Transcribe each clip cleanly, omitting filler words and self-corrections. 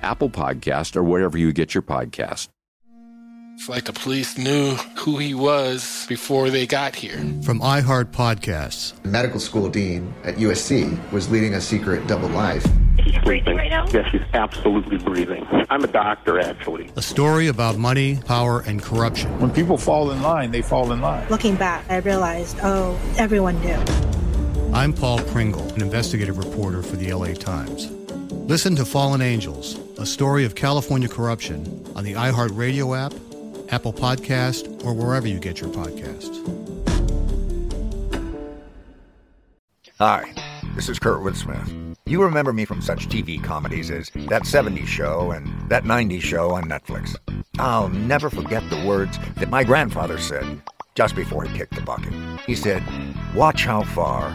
Apple Podcast, or wherever you get your podcast. It's like the police knew who he was before they got here. From iHeart Podcasts. The medical school dean at USC was leading a secret double life. Is she breathing right now? Yes, she's absolutely breathing. I'm a doctor, actually. A story about money, power, and corruption. When people fall in line, they fall in line. Looking back, I realized, everyone knew. I'm Paul Pringle, an investigative reporter for the LA Times. Listen to Fallen Angels, a story of California corruption on the iHeartRadio app, Apple Podcast, or wherever you get your podcasts. Hi, this is Kurtwood Smith. You remember me from such TV comedies as That 70s Show and That 90s Show on Netflix. I'll never forget the words that my grandfather said just before he kicked the bucket. He said, "Watch how far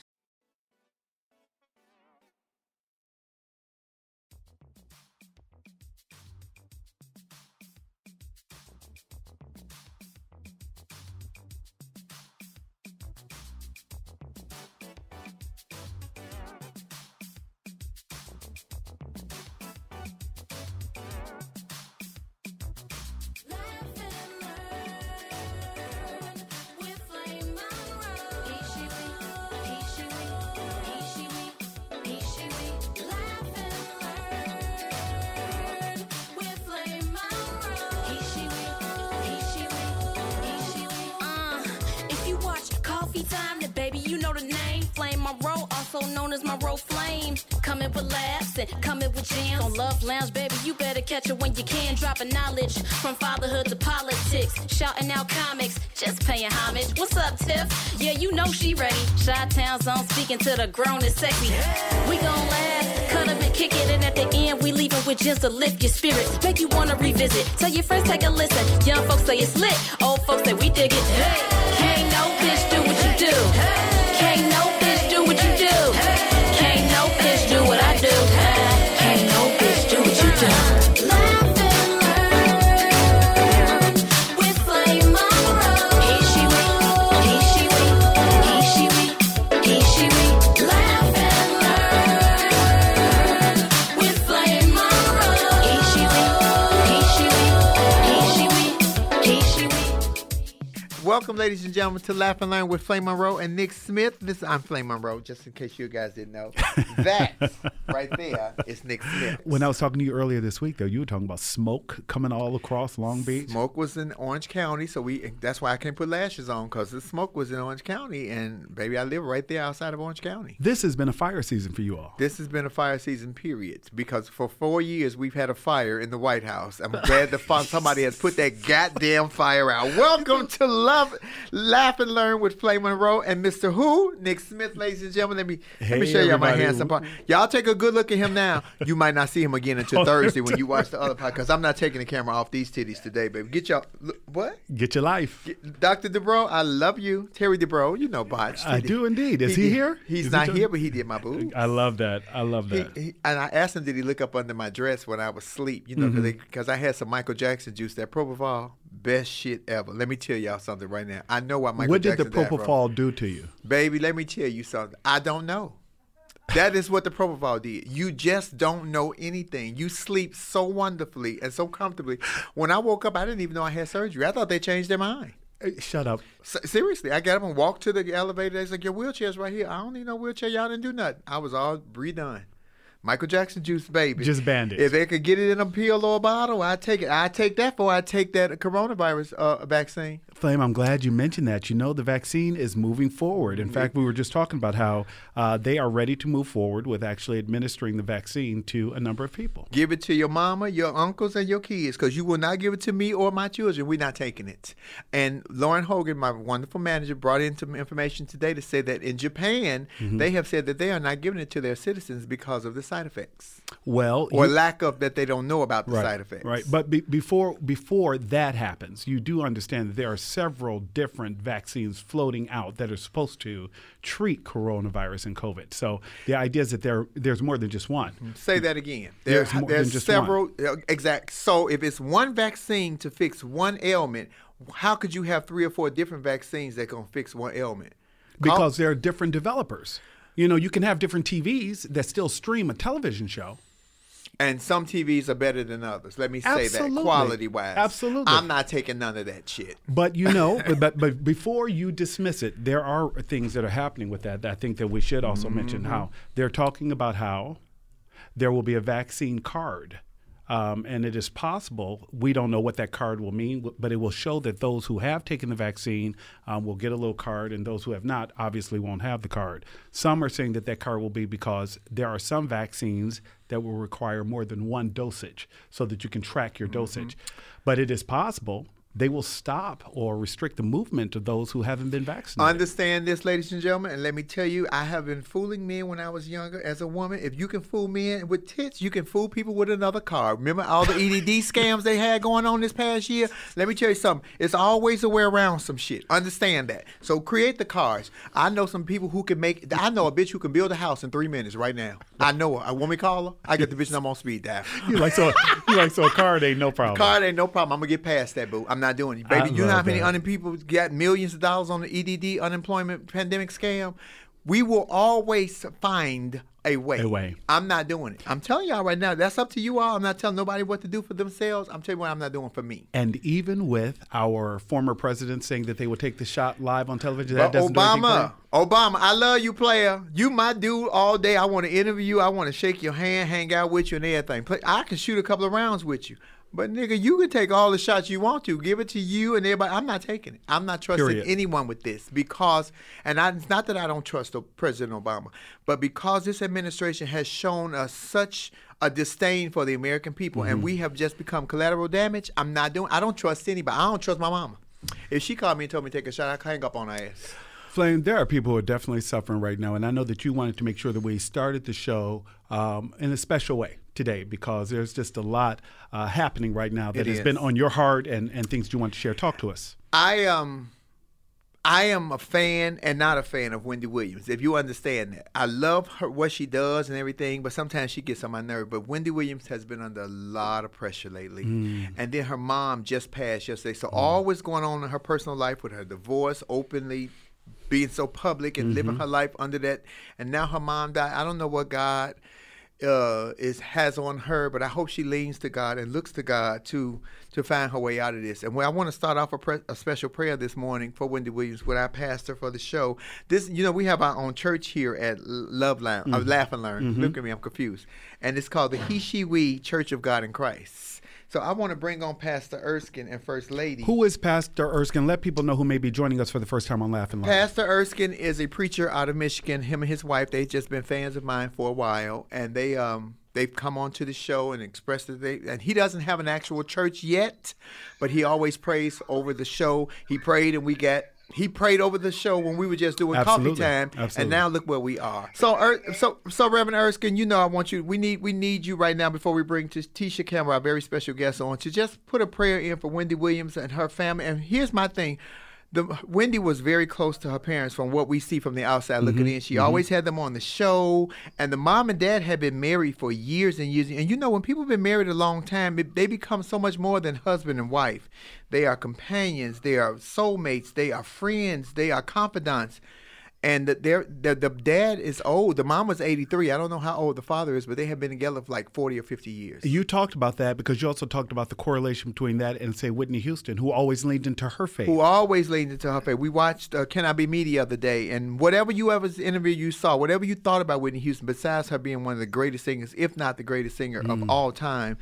Coming with jams on Love Lounge, baby, you better catch it when you can. Dropping knowledge from fatherhood to politics, shouting out comics, just paying homage. What's up, Tiff? Yeah, you know she ready. Chi-Town's on, speaking to the grown and sexy. Hey. We gon' laugh, cut up and kick it, and at the end we leaving with gems to lift your spirits, make you wanna revisit. Tell your friends, take a listen. Young folks say it's lit, old folks say we dig it. Hey. Can't no bitch do what you do. Hey. Can't no bitch do what you do. Hey. Can't no bitch do what I do. Can't no bitch do what you do. Laugh and learn with Flame Monroe. Each week. Laugh and learn with Flame Monroe. Each week. Welcome, ladies and gentlemen, to Laugh and Learn with Flame Monroe and Nick Smith. I'm Flame Monroe, just in case you guys didn't know. That right there is Nick Smith. When I was talking to you earlier this week, though, you were talking about smoke coming all across Long Beach. Smoke was in Orange County, so that's why I can't put lashes on, because the smoke was in Orange County, and baby, I live right there outside of Orange County. This has been a fire season for you all. This has been a fire season, period, because for 4 years we've had a fire in the White House. I'm glad somebody has put that goddamn fire out. Welcome to Laugh and Learn with Flame Monroe and Mr. Who? Nick Smith, ladies and gentlemen. Let me show y'all my handsome part. Y'all take a good look at him now. You might not see him again until Thursday when you watch the other podcast. I'm not taking the camera off these titties today, baby. Get your life. Dr. Dubrow, I love you. Terry Dubrow, you know Botch. I do indeed. Is he here? He's not here, but he did my boobs. I love that. And I asked him, did he look up under my dress when I was asleep? You know, because I had some Michael Jackson juice, that Propofol. Best shit ever. Let me tell y'all something right now. I know why Michael Jackson died. What did the Propofol do to you? Baby, let me tell you something. I don't know. That is what the Propofol did. You just don't know anything. You sleep so wonderfully and so comfortably. When I woke up, I didn't even know I had surgery. I thought they changed their mind. Shut up. Seriously, I got up and walked to the elevator. They said, your wheelchair's right here. I don't need no wheelchair. Y'all didn't do nothing. I was all redone. Michael Jackson Juice, baby. Just Band-Aid. If they could get it in a pill or a bottle, I take it. I take that for I take that coronavirus vaccine. Flame, I'm glad you mentioned that. You know, the vaccine is moving forward. In fact, we were just talking about how they are ready to move forward with actually administering the vaccine to a number of people. Give it to your mama, your uncles, and your kids, because you will not give it to me or my children. We're not taking it. And Lauren Hogan, my wonderful manager, brought in some information today to say that in Japan, they have said that they are not giving it to their citizens because of the side effects. Well, or lack of that, they don't know about the side effects. Right. But before that happens, you do understand that there are several different vaccines floating out that are supposed to treat coronavirus and COVID. So the idea is that there's more than just one. Say that again. There's several. Exact. So if it's one vaccine to fix one ailment, how could you have 3 or 4 different vaccines that can fix one ailment? Because there are different developers. You know, you can have different TVs that still stream a television show. And some TVs are better than others. Let me say that quality-wise. Absolutely. I'm not taking none of that shit. But, you know, but before you dismiss it, there are things that are happening with that. I think that we should also mention how they're talking about how there will be a vaccine card. And it is possible, we don't know what that card will mean, but it will show that those who have taken the vaccine will get a little card, and those who have not obviously won't have the card. Some are saying that that card will be because there are some vaccines that will require more than one dosage so that you can track your dosage. But it is possible they will stop or restrict the movement of those who haven't been vaccinated. Understand this, ladies and gentlemen, and let me tell you, I have been fooling men when I was younger as a woman. If you can fool men with tits, you can fool people with another card. Remember all the EDD scams they had going on this past year? Let me tell you something. It's always a way around some shit. Understand that. So create the cards. I know some people who can make, I know a bitch who can build a house in 3 minutes right now. I know her. I want me to call her. I get the bitch and I'm on speed dial. So a card ain't no problem. Card ain't no problem. I'm going to get past that, boo. I'm not doing it, baby. You know how many people got millions of dollars on the EDD unemployment pandemic scam? We will always find a way. I'm not doing it. I'm telling y'all right now, that's up to you all. I'm not telling nobody what to do for themselves. I'm telling you what I'm not doing for me. And even with our former president saying that they would take the shot live on television, that doesn't Obama, I love you, player. You my dude all day. I want to interview you. I want to shake your hand, hang out with you and everything. I can shoot a couple of rounds with you. But, nigga, you can take all the shots you want to. Give it to you and everybody. I'm not taking it. I'm not trusting anyone with this because, and it's not that I don't trust President Obama, but because this administration has shown us such a disdain for the American people and we have just become collateral damage, I'm not doing, I don't trust anybody. I don't trust my mama. If she called me and told me to take a shot, I'd hang up on her ass. Flame, there are people who are definitely suffering right now, and I know that you wanted to make sure that we started the show in a special way today because there's just a lot happening right now that has been on your heart and things you want to share. Talk to us. I am a fan and not a fan of Wendy Williams, if you understand that. I love her, what she does and everything, but sometimes she gets on my nerve. But Wendy Williams has been under a lot of pressure lately. And then her mom just passed yesterday. So all what's going on in her personal life with her divorce, openly being so public and living her life under that. And now her mom died. I don't know what God has on her, but I hope she leans to God and looks to God to find her way out of this. And I want to start off a special prayer this morning for Wendy Williams with our pastor for the show. This, you know, we have our own church here at Love Lounge, Laugh and Learn. Look at me, I'm confused. And it's called the He, She, We Church of God in Christ. So I want to bring on Pastor Erskine and First Lady. Who is Pastor Erskine? Let people know who may be joining us for the first time on Laugh and Learn. Pastor Erskine is a preacher out of Michigan. Him and his wife, they've just been fans of mine for a while, and they've come on to the show and expressed that and he doesn't have an actual church yet, but he always prays over the show. He prayed over the show when we were just doing coffee time, and now look where we are. So, so Reverend Erskine, you know, I want you. We need you right now before we bring Tisha Campbell, our very special guest, on to just put a prayer in for Wendy Williams and her family. And here's my thing: Wendy was very close to her parents from what we see from the outside looking in. She always had them on the show, and the mom and dad had been married for years and years. And you know, when people have been married a long time, they become so much more than husband and wife. They are companions, they are soulmates, they are friends, they are confidants. And the dad is old. The mom was 83. I don't know how old the father is, but they have been together for like 40 or 50 years. You talked about that because you also talked about the correlation between that and, say, Whitney Houston, who always leaned into her faith. We watched Can I Be Me the other day, and whatever you thought about Whitney Houston, besides her being one of the greatest singers, if not the greatest singer of all time,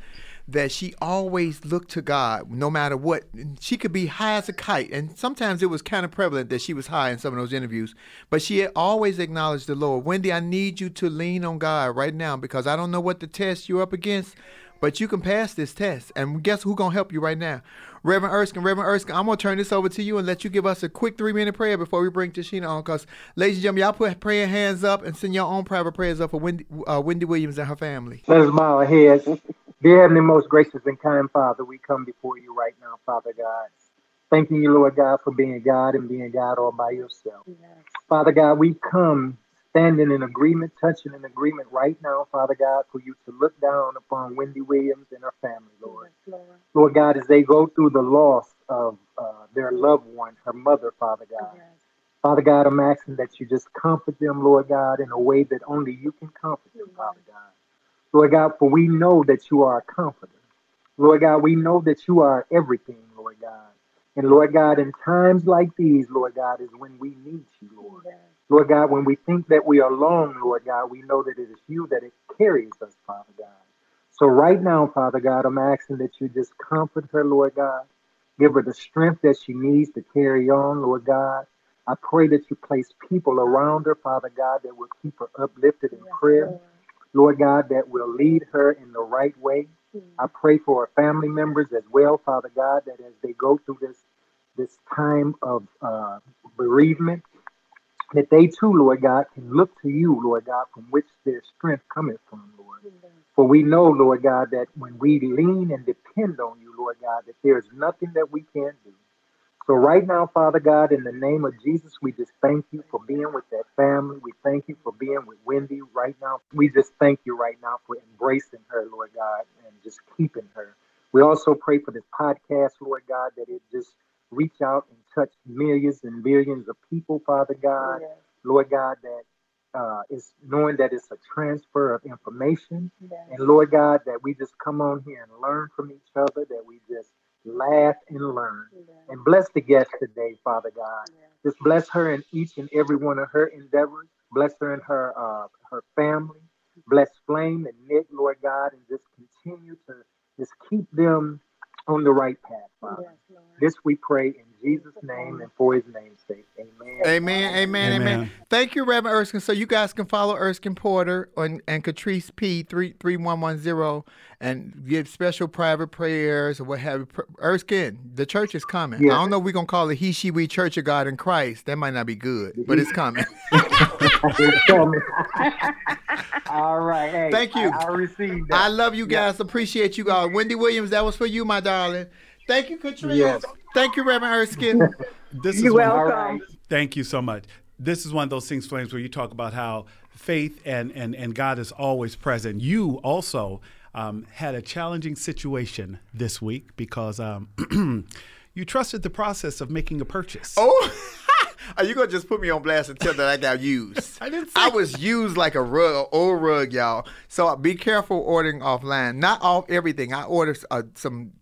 that she always looked to God no matter what. She could be high as a kite, and sometimes it was kind of prevalent that she was high in some of those interviews, but she had always acknowledged the Lord. Wendy, I need you to lean on God right now because I don't know what the test you're up against, but you can pass this test, and guess who's going to help you right now? Reverend Erskine, I'm going to turn this over to you and let you give us a quick 3-minute prayer before we bring Tichina on, because, ladies and gentlemen, y'all put prayer hands up and send your own private prayers up for Wendy Williams and her family. Let us bow our heads. Dear Heavenly, most gracious and kind Father, we come before you right now, Father God. Thanking you, Lord God, for being God and being God all by yourself. Yes. Father God, we come standing in agreement, touching in agreement right now, Father God, for you to look down upon Wendy Williams and her family, Lord. Yes, Lord. Lord God, as they go through the loss of their loved one, her mother, Father God. Yes. Father God, I'm asking that you just comfort them, Lord God, in a way that only you can comfort them, yes. Father God. Lord God, for we know that you are a comforter. Lord God, we know that you are everything, Lord God. And Lord God, in times like these, Lord God, is when we need you, Lord. Yes. Lord God, when we think that we are alone, Lord God, we know that it is you that it carries us, Father God. So right now, Father God, I'm asking that you just comfort her, Lord God. Give her the strength that she needs to carry on, Lord God. I pray that you place people around her, Father God, that will keep her uplifted in prayer. Lord God, that will lead her in the right way. I pray for her family members as well, Father God, that as they go through this time of bereavement, that they too, Lord God, can look to you, Lord God, from which their strength cometh from, Lord. Amen. For we know, Lord God, that when we lean and depend on you, Lord God, that there is nothing that we can't do. So right now, Father God, in the name of Jesus, we just thank you for being with that family. We thank you for being with Wendy right now. We just thank you right now for embracing her, Lord God, and just keeping her. We also pray for this podcast, Lord God, that it just reach out and touch millions and billions of people, Father God. Yes. Lord God, that is knowing that it's a transfer of information. Yes. And Lord God, that we just come on here and learn from each other, that we just laugh and learn. Yes. And bless the guest today, Father God. Yes. Just bless her in each and every one of her endeavors. Bless her in her family. Bless Flame and Nick, Lord God, and just continue to just keep them on the right path, Father. Yes, Lord. This we pray in Jesus' name and for his name's sake. Amen. Amen, amen, amen. Amen. Thank you, Reverend Erskine. So you guys can follow Erskine Porter and Catrice P 33110 and give special private prayers or what have you. Erskine, the church is coming. Yes. I don't know if we're going to call it He, She, We Church of God in Christ. That might not be good, but it's coming. All right. Hey, thank you. I received that. I love you guys. Yeah. Appreciate you guys. Wendy Williams, that was for you, my darling. Thank you, Catrice. Yes. Thank you, Reverend Erskine. You're welcome. Thank you so much. This is one of those things, Flames, where you talk about how faith and God is always present. You also had a challenging situation this week because you trusted the process of making a purchase. Oh, are you going to just put me on blast and tell that I got used? I didn't say I was used like a rug, old rug, y'all. So be careful ordering offline. Not off everything. I ordered some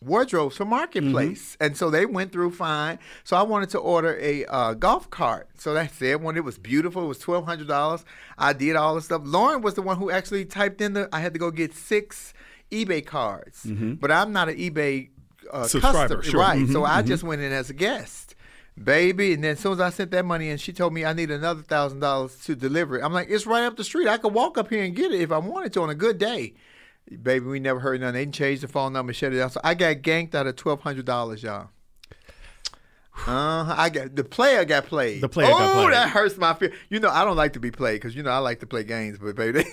wardrobes from Marketplace. Mm-hmm. And so they went through fine. So I wanted to order a golf cart. So that's it. When it was beautiful, it was $1,200. I did all the stuff. Lauren was the one who actually typed in I had to go get 6 eBay cards. Mm-hmm. But I'm not an eBay customer. Sure. Right. Mm-hmm. So I just went in as a guest. Baby, and then as soon as I sent that money in, she told me I need another $1,000 to deliver it. I'm like, it's right up the street. I could walk up here and get it if I wanted to on a good day. Baby, we never heard nothing. They changed the phone number, shut it down. So I got ganked out of $1,200, y'all. The player got played. Oh, that hurts my feelings. You know, I don't like to be played because, you know, I like to play games, but baby.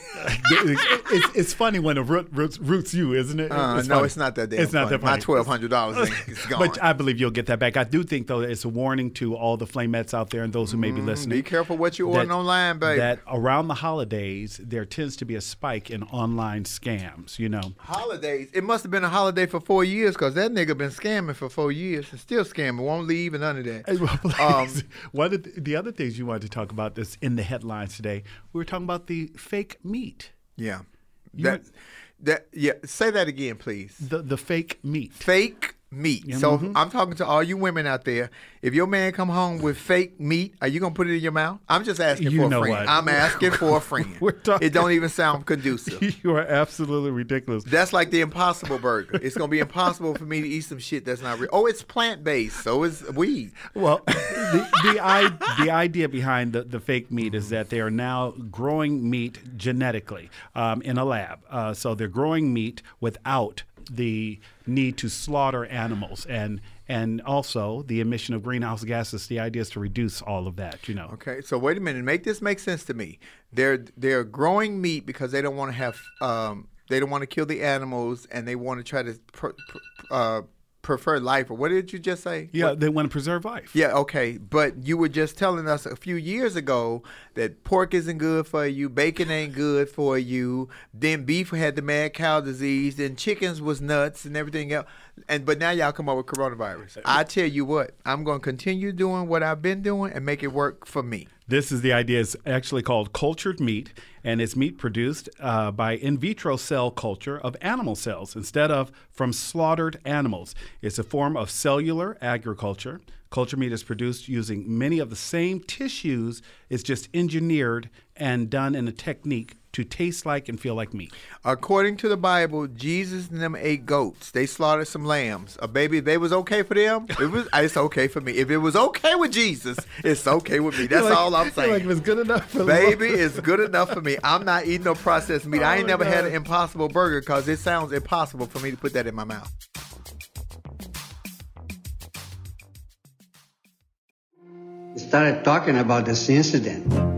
it's funny when it roots you, isn't it? It's not that damn funny. My $1,200 is gone. But I believe you'll get that back. I do think, though, it's a warning to all the Flamettes out there and those who may be listening. Be careful what you order online, baby. That around the holidays, there tends to be a spike in online scams, you know. Holidays. It must have been a holiday for 4 years because that nigga been scamming for 4 years and still scamming. Won't leave. to none of that. Well, one of the other things you wanted to talk about that's in the headlines today, we were talking about the fake meat. Yeah. Yeah. Say that again, please. The fake meat. Fake meat. Yeah, so I'm talking to all you women out there. If your man come home with fake meat, are you going to put it in your mouth? I'm just asking for a friend. What? I'm asking for a friend. It don't even sound conducive. You are absolutely ridiculous. That's like the Impossible Burger. It's going to be impossible for me to eat some shit that's not real. Oh, it's plant-based, so it's weed. Well, the idea behind the fake meat is that they are now growing meat genetically in a lab. So they're growing meat without the need to slaughter animals, and also the emission of greenhouse gases. The idea is to reduce all of that, you know. Okay, so wait a minute. Make this make sense to me. They're growing meat because they don't want to have they don't want to kill the animals, and they want to try to prefer life. Or what did you just say? Yeah, what? They want to preserve life. Yeah, okay. But you were just telling us a few years ago that pork isn't good for you, bacon ain't good for you, then beef had the mad cow disease, then chickens was nuts and everything else. But now y'all come up with coronavirus. I tell you what, I'm going to continue doing what I've been doing and make it work for me. This is the idea. It's actually called cultured meat, and it's meat produced by in vitro cell culture of animal cells instead of from slaughtered animals. It's a form of cellular agriculture. Cultured meat is produced using many of the same tissues. It's just engineered and done in a technique to taste like and feel like meat. According to the Bible, Jesus and them ate goats. They slaughtered some lambs. A baby, if they was okay for them, it's okay for me. If it was okay with Jesus, it's okay with me. That's like, all I'm saying. Like, it's good enough for baby, it's good enough for me. I'm not eating no processed meat. I ain't never had an Impossible Burger because it sounds impossible for me to put that in my mouth. We started talking about this incident.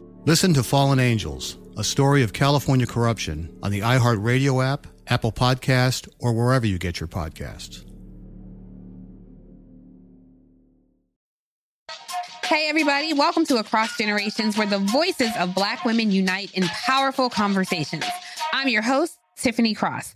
Listen to Fallen Angels, a story of California corruption on the iHeartRadio app, Apple Podcast, or wherever you get your podcasts. Hey, everybody. Welcome to Across Generations, where the voices of Black women unite in powerful conversations. I'm your host, Tiffany Cross.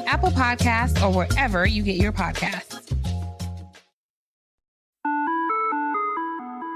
Apple Podcasts, or wherever you get your podcasts.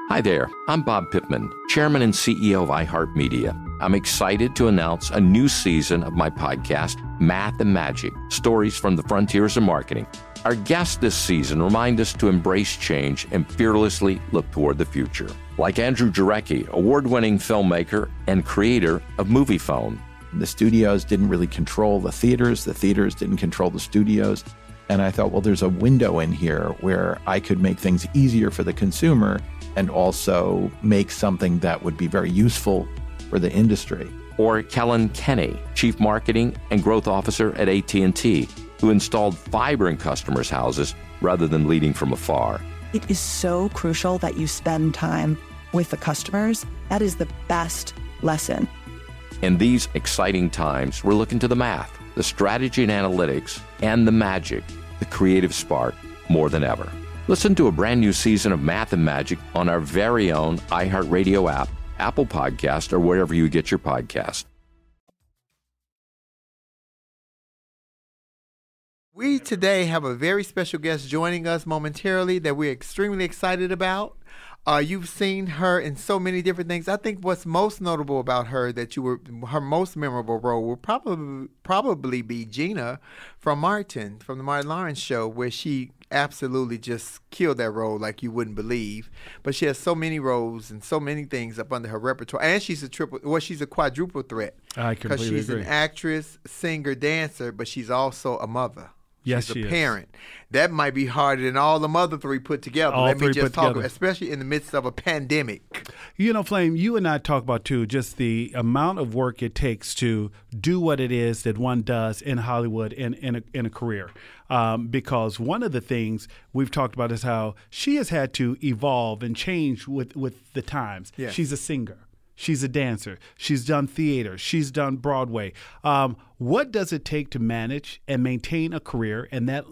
Hi there, I'm Bob Pittman, Chairman and CEO of iHeartMedia. I'm excited to announce a new season of my podcast, Math and Magic: Stories from the Frontiers of Marketing. Our guests this season remind us to embrace change and fearlessly look toward the future. Like Andrew Jarecki, award-winning filmmaker and creator of MoviePhone. The studios didn't really control the theaters didn't control the studios. And I thought, well, there's a window in here where I could make things easier for the consumer and also make something that would be very useful for the industry. Or Kellen Kenney, Chief Marketing and Growth Officer at AT&T, who installed fiber in customers' houses rather than leading from afar. it is so crucial that you spend time with the customers. That is the best lesson. In these exciting times, we're looking to the math, the strategy and analytics, and the magic, the creative spark, more than ever. Listen to a brand new season of Math and Magic on our very own iHeartRadio app, Apple Podcast, or wherever you get your podcast. We today have a very special guest joining us momentarily that we're extremely excited about. You've seen her in so many different things. I think what's most notable about her that you were her most memorable role will probably be Gina from Martin, from the Martin Lawrence show, where she absolutely just killed that role like you wouldn't believe. But she has so many roles and so many things up under her repertoire, and she's a quadruple threat. I completely agree. Because she's an actress, singer, dancer, but she's also a mother. Yes, she's a parent. Is. That might be harder than all the other three put together. All Let me just talk, about, especially in the midst of a pandemic. You know, Flame, you and I talk about, too, just the amount of work it takes to do what it is that one does in Hollywood in a career. Because one of the things we've talked about is how she has had to evolve and change with the times. Yes. She's a singer. She's a dancer. She's done theater. She's done Broadway. What does it take to manage and maintain a career and that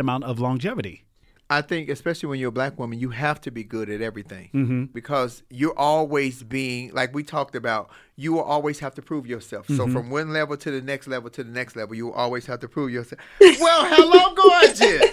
amount of longevity? I think, especially when you're a black woman, you have to be good at everything because you're always being, like we talked about, you will always have to prove yourself. Mm-hmm. So from one level to the next level to the next level, you will always have to prove yourself. Well, hello, gorgeous.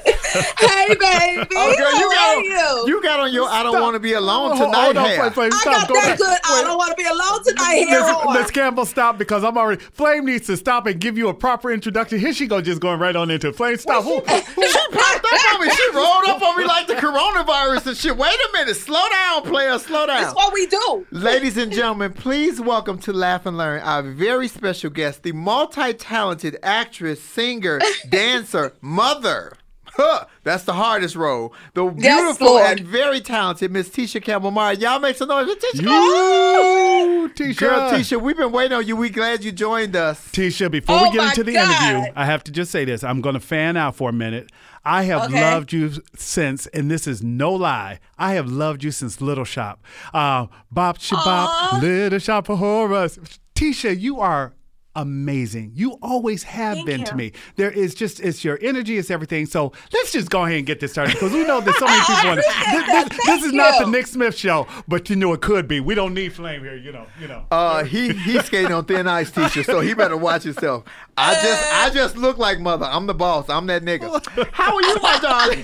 Hey, baby. Oh, girl, you got on your I don't want to be alone tonight hair. Flame, I got that good I don't want to be alone tonight hair. Miss Campbell, stop, because I'm already, Flame needs to stop and give you a proper introduction. Here she go, just going right on into Flame. Stop. She popped up on me. She rolled up on me like the coronavirus and shit. Wait a minute. Slow down, player. Slow down. That's what we do. Ladies and gentlemen, please welcome to Laugh and Learn our very special guest, the multi-talented actress, singer, dancer, mother. Huh, that's the hardest role. The beautiful and very talented Miss Tisha Campbell-Martin. Y'all make some noise for Tisha. Ooh, Tisha. Girl, Tisha, we've been waiting on you. We're glad you joined us. Tisha, before we get into the interview, I have to just say this. I'm going to fan out for a minute. I have loved you since, and this is no lie, I have loved you since Little Shop. Bop, shabop, Little Shop of Horrors. Tisha, you are amazing. You always have Thank been you. To me. There is just, it's your energy, it's everything. So let's just go ahead and get this started because we know there's so many people on it. This is not the Nick Smith show, but you know it could be. We don't need Flame here, you know. He's skating on thin ice, Tisha, so he better watch himself. I just look like mother. I'm the boss. I'm that nigga. How are you, my darling?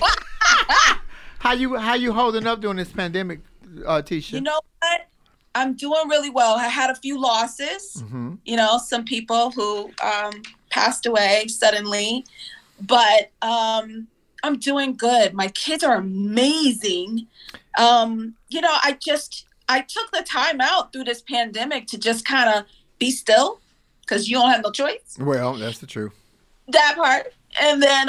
How you holding up during this pandemic, Tisha? You know what? I'm doing really well. I had a few losses, some people who passed away suddenly, but I'm doing good. My kids are amazing. I took the time out through this pandemic to just kind of be still because you don't have no choice. Well, that's the truth. That part. And then,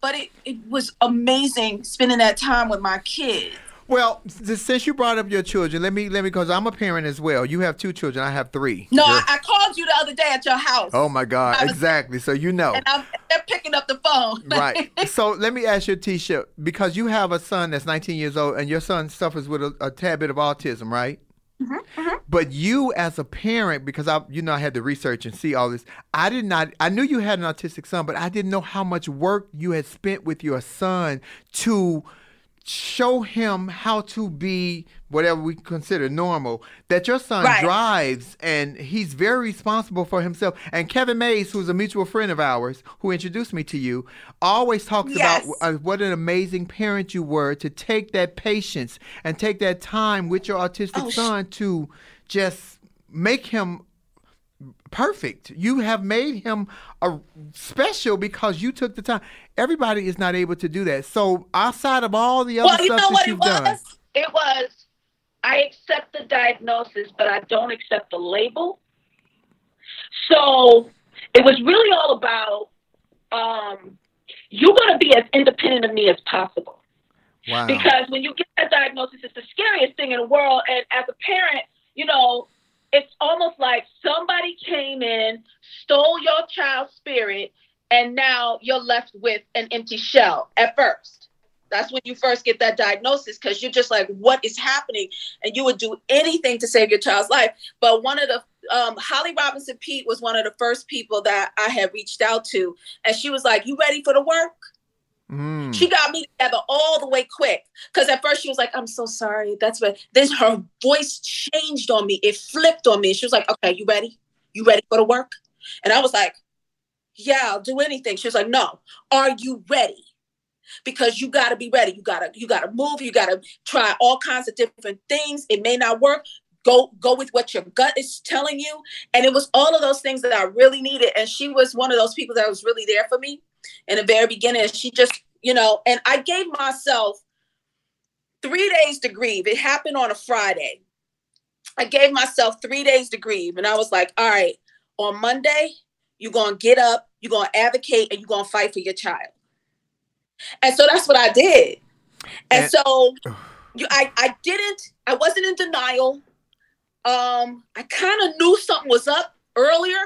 but it was amazing spending that time with my kids. Well, since you brought up your children, let me, because I'm a parent as well. You have 2 children. I have 3. No, I called you the other day at your house. Oh, my God. Exactly. So, you know. And they're picking up the phone. Right. So, let me ask you, Tisha, because you have a son that's 19 years old, and your son suffers with a tad bit of autism, right? Mm-hmm, mm-hmm. But you as a parent, because I had to research and see all this. I knew you had an autistic son, but I didn't know how much work you had spent with your son to show him how to be whatever we consider normal, that your son drives and he's very responsible for himself. And Kevin Mays, who's a mutual friend of ours, who introduced me to you, always talks about what an amazing parent you were to take that patience and take that time with your autistic son to just make him perfect. You have made him special because you took the time. Everybody is not able to do that. So outside of all the other stuff that you've done. It was, I accept the diagnosis, but I don't accept the label. So it was really all about, you're going to be as independent of me as possible. Wow. Because when you get that diagnosis, it's the scariest thing in the world. And as a parent, it's almost like somebody came in, stole your child's spirit, and now you're left with an empty shell at first. That's when you first get that diagnosis, because you're just like, what is happening? And you would do anything to save your child's life. But one of the Holly Robinson Pete was one of the first people that I had reached out to. And she was like, you ready for the work? Mm. She got me together all the way quick. Because at first she was like, I'm so sorry. That's what. Then her voice changed on me. It flipped on me. She was like, okay, you ready? You ready for the work? And I was like, yeah, I'll do anything. She was like, no, are you ready? Because you got to be ready. You got to move. You got to try all kinds of different things. It may not work. Go with what your gut is telling you. And it was all of those things that I really needed. And she was one of those people that was really there for me in the very beginning. She just, you know, and I gave myself 3 days to grieve. It happened on a Friday. I gave myself 3 days to grieve. And I was like, all right, on Monday, you're going to get up, you're going to advocate, and you're going to fight for your child. And so that's what I did. And so I wasn't in denial. I kind of knew something was up earlier.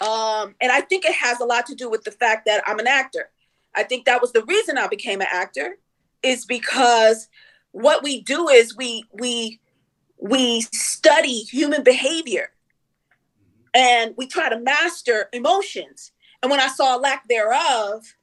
And I think it has a lot to do with the fact that I'm an actor. I think that was the reason I became an actor, is because what we do is we study human behavior and we try to master emotions. And when I saw a lack thereof,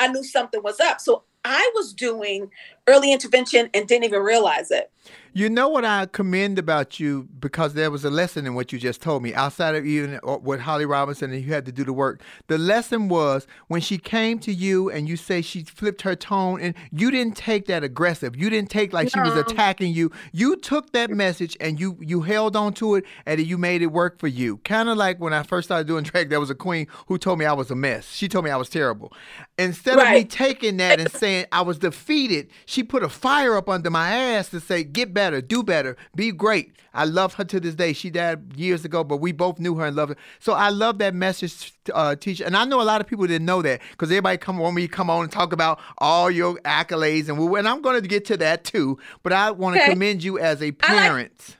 I knew something was up. So I was doing early intervention and didn't even realize it. You know what I commend about you, because there was a lesson in what you just told me, outside of even with Holly Robinson and you had to do the work. The lesson was when she came to you and you say she flipped her tone, and you didn't take that aggressive. You didn't take like she was attacking you. You took that message and you held on to it, and you made it work for you. Kind of like when I first started doing drag, there was a queen who told me I was a mess. She told me I was terrible. Instead of me taking that and saying I was defeated, she put a fire up under my ass to say, get back. Do better, be great. I love her to this day. She died years ago, but we both knew her and loved her. So I love that message, Tisha. And I know a lot of people didn't know that, because everybody come on and talk about all your accolades, and I'm going to get to that too. But I want to commend you as a parent.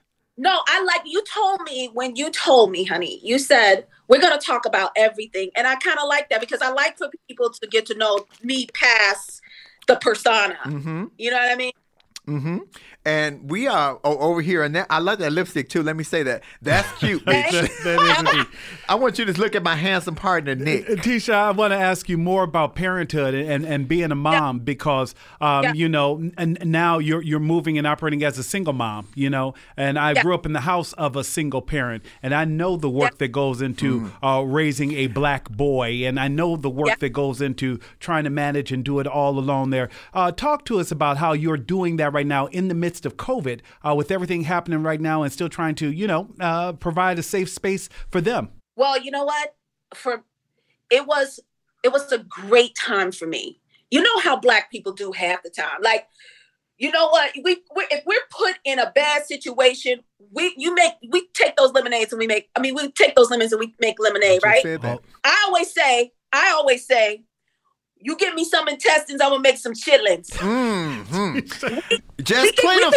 You told me when you told me, honey, you said, we're going to talk about everything. And I kind of like that, because I like for people to get to know me past the persona. Mm-hmm. You know what I mean? Mm-hmm. And we are over here, and I love that lipstick too. Let me say that. That's cute. that is me. I want you to look at my handsome partner, Nick. Tisha, I want to ask you more about parenthood and being a mom, because you know, and now you're moving and operating as a single mom. You know, and I grew up in the house of a single parent, and I know the work that goes into raising a black boy, and I know the work that goes into trying to manage and do it all alone. There, talk to us about how you're doing that right now in the midst of COVID, with everything happening right now, and still trying to, you know, provide a safe space for them. Well, you know what? It was a great time for me. You know how black people do half the time. Like, you know what? If we're put in a bad situation, we take those lemonades and we make. I mean, we take those lemons and we make lemonade, right? I always say. You give me some intestines, I'm going to make some chitlins. Mm-hmm. Just clean them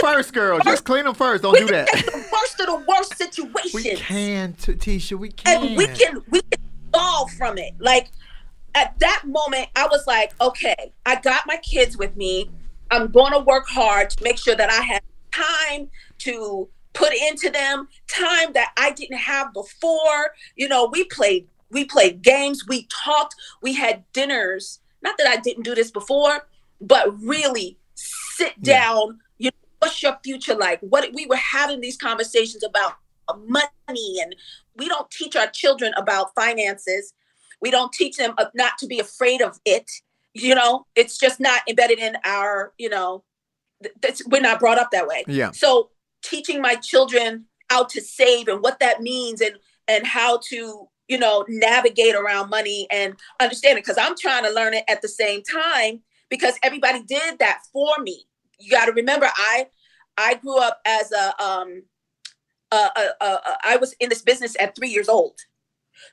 first. Don't do that. We can take the worst of the worst situations. We can, Tisha. We can. And we can evolve from it. Like, at that moment, I was like, okay, I got my kids with me. I'm going to work hard to make sure that I have time to put into them, time that I didn't have before. You know, we played games. We talked. We had dinners. Not that I didn't do this before, but really sit down, you know, what's your future like? What we were having these conversations about money, and we don't teach our children about finances. We don't teach them not to be afraid of it. You know, it's just not embedded in our, you know, we're not brought up that way. Yeah. So teaching my children how to save and what that means and how to, you know, navigate around money and understand it, because I'm trying to learn it at the same time, because everybody did that for me. You got to remember, I grew up as I was in this business at 3 years old.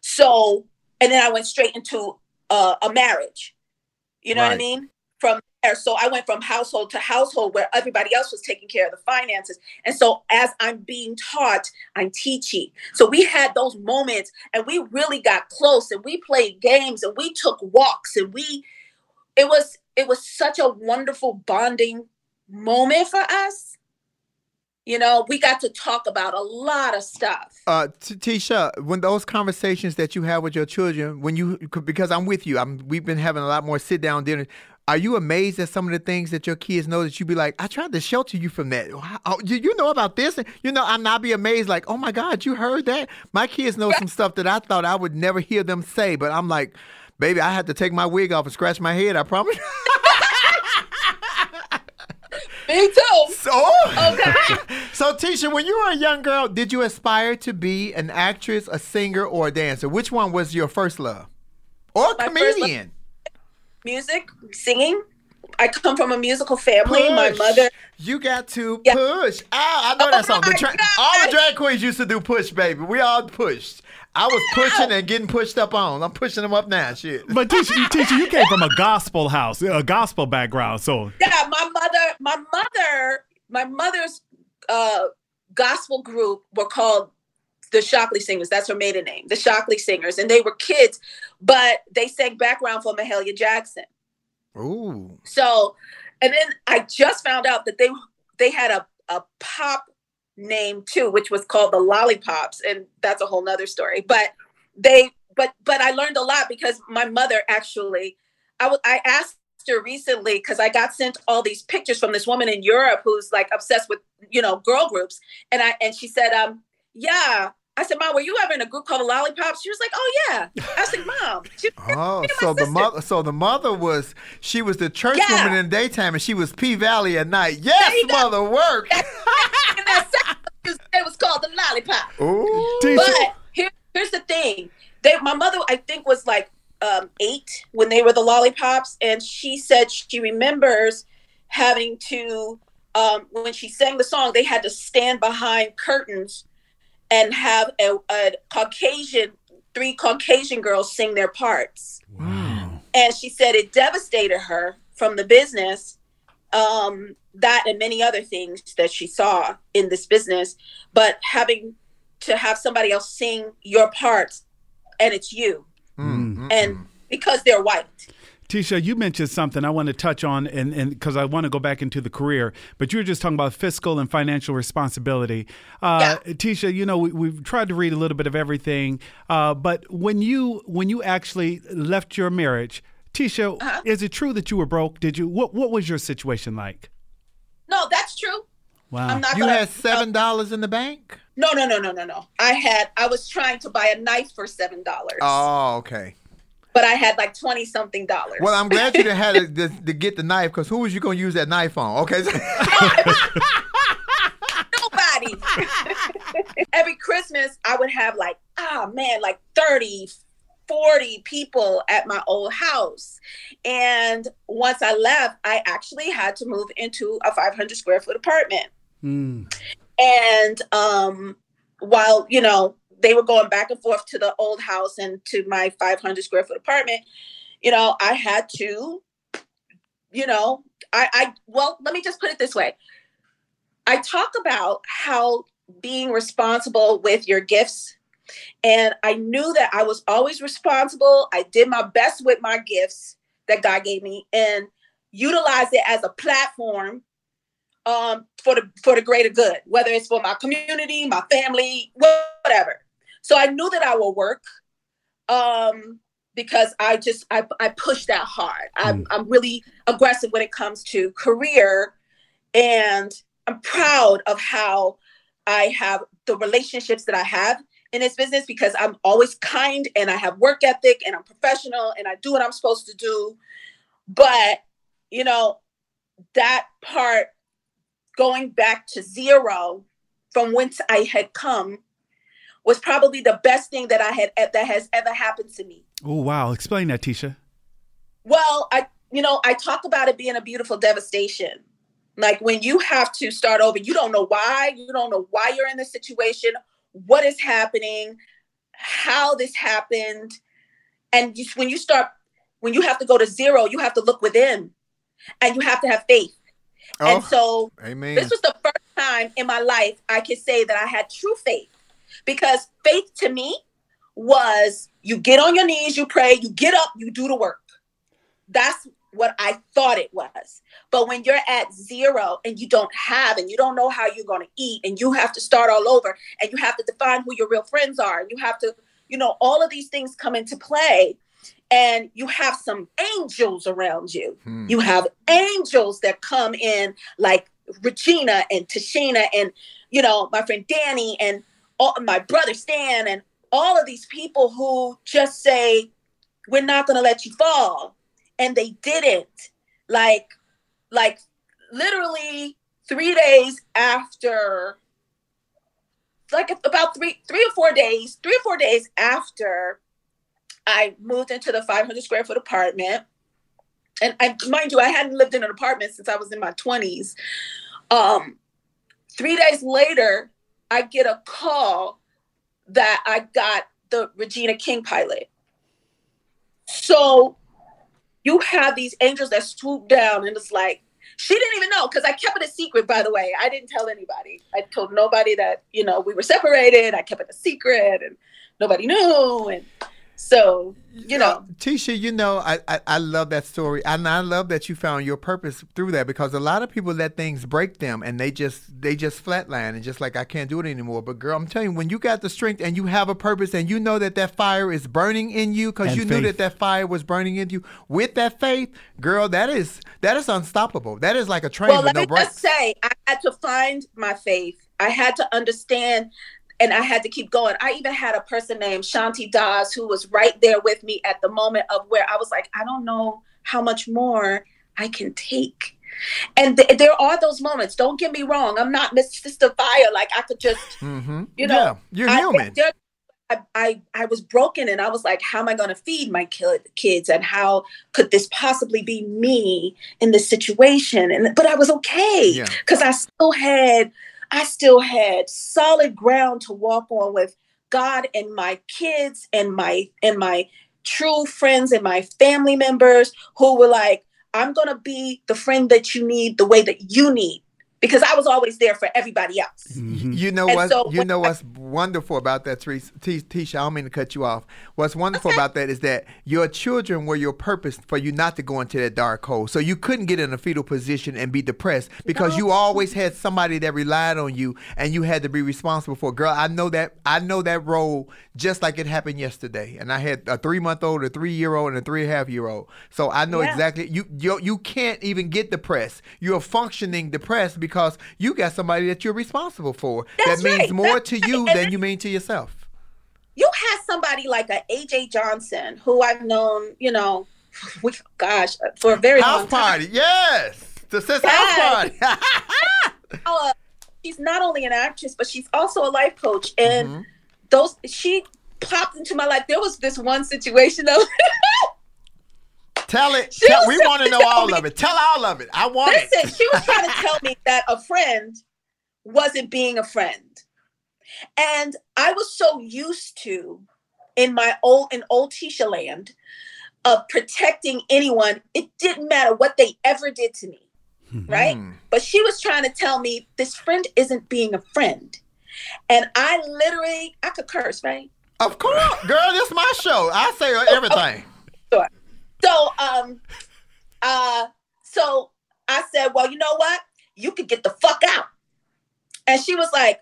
So, and then I went straight into a marriage. You know what I mean? From there. So I went from household to household where everybody else was taking care of the finances. And so as I'm being taught, I'm teaching. So we had those moments, and we really got close, and we played games, and we took walks, and we it was such a wonderful bonding moment for us. You know, we got to talk about a lot of stuff. Tisha, when those conversations that you have with your children, because I'm with you, we've been having a lot more sit down dinners. Are you amazed at some of the things that your kids know that you be like, I tried to shelter you from that. Oh, you know about this? You know, and I'll be amazed like, oh my God, you heard that? My kids know some stuff that I thought I would never hear them say, but I'm like, baby, I had to take my wig off and scratch my head, I promise. Me too. So Tisha, when you were a young girl, did you aspire to be an actress, a singer, or a dancer? Which one was your first love? Or a comedian? Music, singing. I come from a musical family. Push. My mother. You got to push. Oh, I know that song. All the drag queens used to do push, baby. We all pushed. I was pushing and getting pushed up on. I'm pushing them up now, shit. But Tisha, you came from a gospel house, a gospel background, so. Yeah, my mother's gospel group were called The Shockley Singers. That's her maiden name, The Shockley Singers. And they were kids, but they sang background for Mahalia Jackson. Ooh. So, and then I just found out that they had a pop name too, which was called The Lollipops, and that's a whole nother story. But I learned a lot because my mother actually, I asked her recently because I got sent all these pictures from this woman in Europe who's like obsessed with, you know, girl groups, and she said, yeah. I said, Mom, were you ever in a group called The Lollipops? She was like, oh, yeah. I said, Mom. The mother was, she was the church woman in the daytime, and she was P Valley at night. Yes, mother, work. It was called The Lollipop. Ooh. But here's the thing. My mother, I think, was like 8 when they were The Lollipops, and she said she remembers having to, when she sang the song, they had to stand behind curtains and have three Caucasian girls sing their parts. Wow. And she said it devastated her from the business, that and many other things that she saw in this business. But having to have somebody else sing your parts, and it's you, and because they're white. Tisha, you mentioned something I want to touch on, and because I want to go back into the career, but you were just talking about fiscal and financial responsibility. Tisha, you know, we've tried to read a little bit of everything, but when you actually left your marriage, Tisha, is it true that you were broke? Did you? What was your situation like? No, that's true. Wow. You had $7 in the bank? No. I was trying to buy a knife for $7. Oh, okay. But I had like $20-something. Well, I'm glad you didn't have to get the knife, because who was you going to use that knife on? Okay. Nobody. Every Christmas, I would have like 30, 40 people at my old house. And once I left, I actually had to move into a 500 square foot apartment. Mm. And while, you know, they were going back and forth to the old house and to my 500 square foot apartment, you know, I had to, you know, well, let me just put it this way. I talk about how being responsible with your gifts, and I knew that I was always responsible. I did my best with my gifts that God gave me and utilized it as a platform for the greater good, whether it's for my community, my family, whatever. So I knew that I would work because I push that hard. I'm really aggressive when it comes to career, and I'm proud of how I have the relationships that I have in this business, because I'm always kind and I have work ethic and I'm professional and I do what I'm supposed to do. But, you know, that part, going back to zero from whence I had come, was probably the best thing that has ever happened to me. Oh, wow. Explain that, Tisha. Well, I talk about it being a beautiful devastation. Like when you have to start over, you don't know why. You don't know why you're in this situation, what is happening, how this happened. And when you have to go to zero, you have to look within and you have to have faith. And so this was the first time in my life I could say that I had true faith, because faith to me was you get on your knees, you pray, you get up, you do the work. That's what I thought it was. But when you're at zero and you don't have, and you don't know how you're going to eat, and you have to start all over, and you have to define who your real friends are, and you have to, you know, all of these things come into play, and you have some angels around you. Hmm. You have angels that come in like Regina and Tichina and, you know, my friend Danny and all, my brother Stan and all of these people who just say, we're not going to let you fall. And they didn't. Like literally 3 days after, like about three or four days after I moved into the 500 square foot apartment. And I, mind you, I hadn't lived in an apartment since I was in my 20s. 3 days later, I get a call that I got the Regina King pilot. So you have these angels that swoop down, and it's like, she didn't even know, because I kept it a secret, by the way. I didn't tell anybody. I told nobody that, you know, we were separated. I kept it a secret, and nobody knew. And so, you know. Tisha, you know, I love that story. And I love that you found your purpose through that, because a lot of people let things break them and they just flatline and just like, I can't do it anymore. But girl, I'm telling you, when you got the strength and you have a purpose and you know that that fire is burning in you, because you faith. Knew that that fire was burning in you with that faith, girl, that is unstoppable. That is like a train with no brakes. Well, let me just say, I had to find my faith. I had to understand. And I had to keep going. I even had a person named Shanti Das who was right there with me at the moment of where I was like, I don't know how much more I can take. And there are those moments. Don't get me wrong. I'm not Miss Sister Fire. Like I could just, you know. Yeah, you're human. I was broken and I was like, how am I going to feed my kids? And how could this possibly be me in this situation? But I was okay because I still had solid ground to walk on with God and my kids and my true friends and my family members who were like, I'm going to be the friend that you need the way that you need, because I was always there for everybody else. Mm-hmm. What's wonderful about that, Tisha, I don't mean to cut you off. What's wonderful about that is that your children were your purpose for you not to go into that dark hole. So you couldn't get in a fetal position and be depressed because you always had somebody that relied on you and you had to be responsible for. Girl, I know that role just like it happened yesterday. And I had a 3-month-old, a 3-year-old, and a 3.5-year-old. So I know exactly, you can't even get depressed. You're functioning depressed because you got somebody that you're responsible for. That's that means right. more That's to right. you and than you mean to yourself. You had somebody like a AJ Johnson, who I've known, you know, for a very long time. House party, yes. The sister house party. She's not only an actress, but she's also a life coach. And she popped into my life. There was this one situation though. Tell it. We want to know all of it. Tell all of it. I want it. Listen, she was trying to tell me that a friend wasn't being a friend. And I was so used to, in old Tisha land, of protecting anyone. It didn't matter what they ever did to me, right? But she was trying to tell me, this friend isn't being a friend. And I literally, I could curse, right? Of course. Girl, this is my show. I say everything. Okay. Sure. So, so I said, well, you know what? You could get the fuck out. And she was like,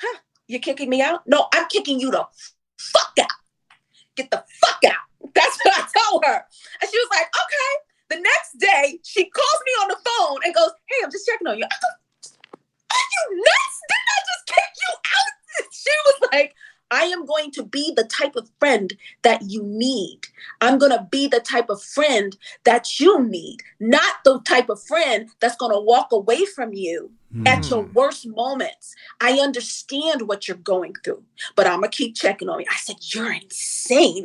huh, you're kicking me out? No, I'm kicking you the fuck out. Get the fuck out. That's what I told her. And she was like, okay. The next day, she calls me on the phone and goes, hey, I'm just checking on you. I go, are you nuts? Didn't I just kick you out? She was like, I am going to be the type of friend that you need. I'm going to be the type of friend that you need, not the type of friend that's going to walk away from you at your worst moments. I understand what you're going through, but I'm going to keep checking on you. I said, you're insane.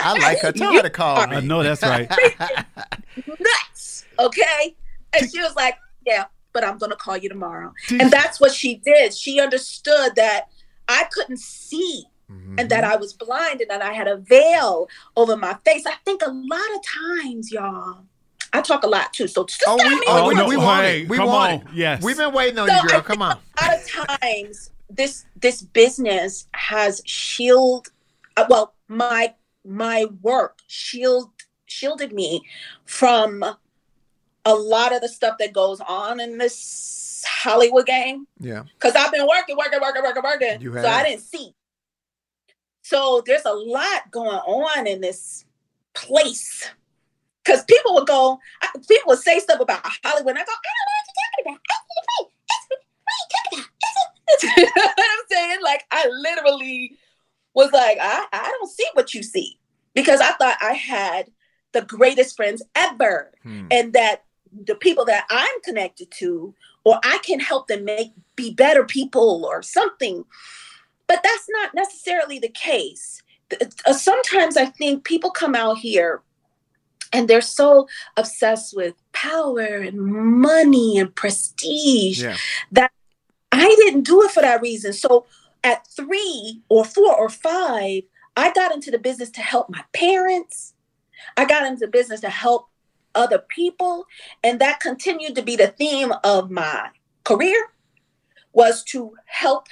I like her. Tell her to call me. I know that's right. Nuts. Okay. And she was like, yeah, but I'm going to call you tomorrow. And that's what she did. She understood that I couldn't see and that I was blind and that I had a veil over my face. I think a lot of times, y'all, I talk a lot too. So just we want it. Yes. We've been waiting on you, girl. Come on. A lot of times this business has my work shield shielded me from a lot of the stuff that goes on in this Hollywood game. Yeah. Because I've been working. You have. So I didn't see. So there's a lot going on in this place. Because people would go, people would say stuff about Hollywood, and I go, I don't know what you're talking about. What are you talking about? I'm saying, like, I literally was like, I don't see what you see. Because I thought I had the greatest friends ever. And that the people that I'm connected to, or I can help them be better people or something. But that's not necessarily the case. Sometimes I think people come out here and they're so obsessed with power and money and prestige that I didn't do it for that reason. So at 3 or 4 or 5, I got into the business to help my parents. I got into business to help other people. And that continued to be the theme of my career, was to help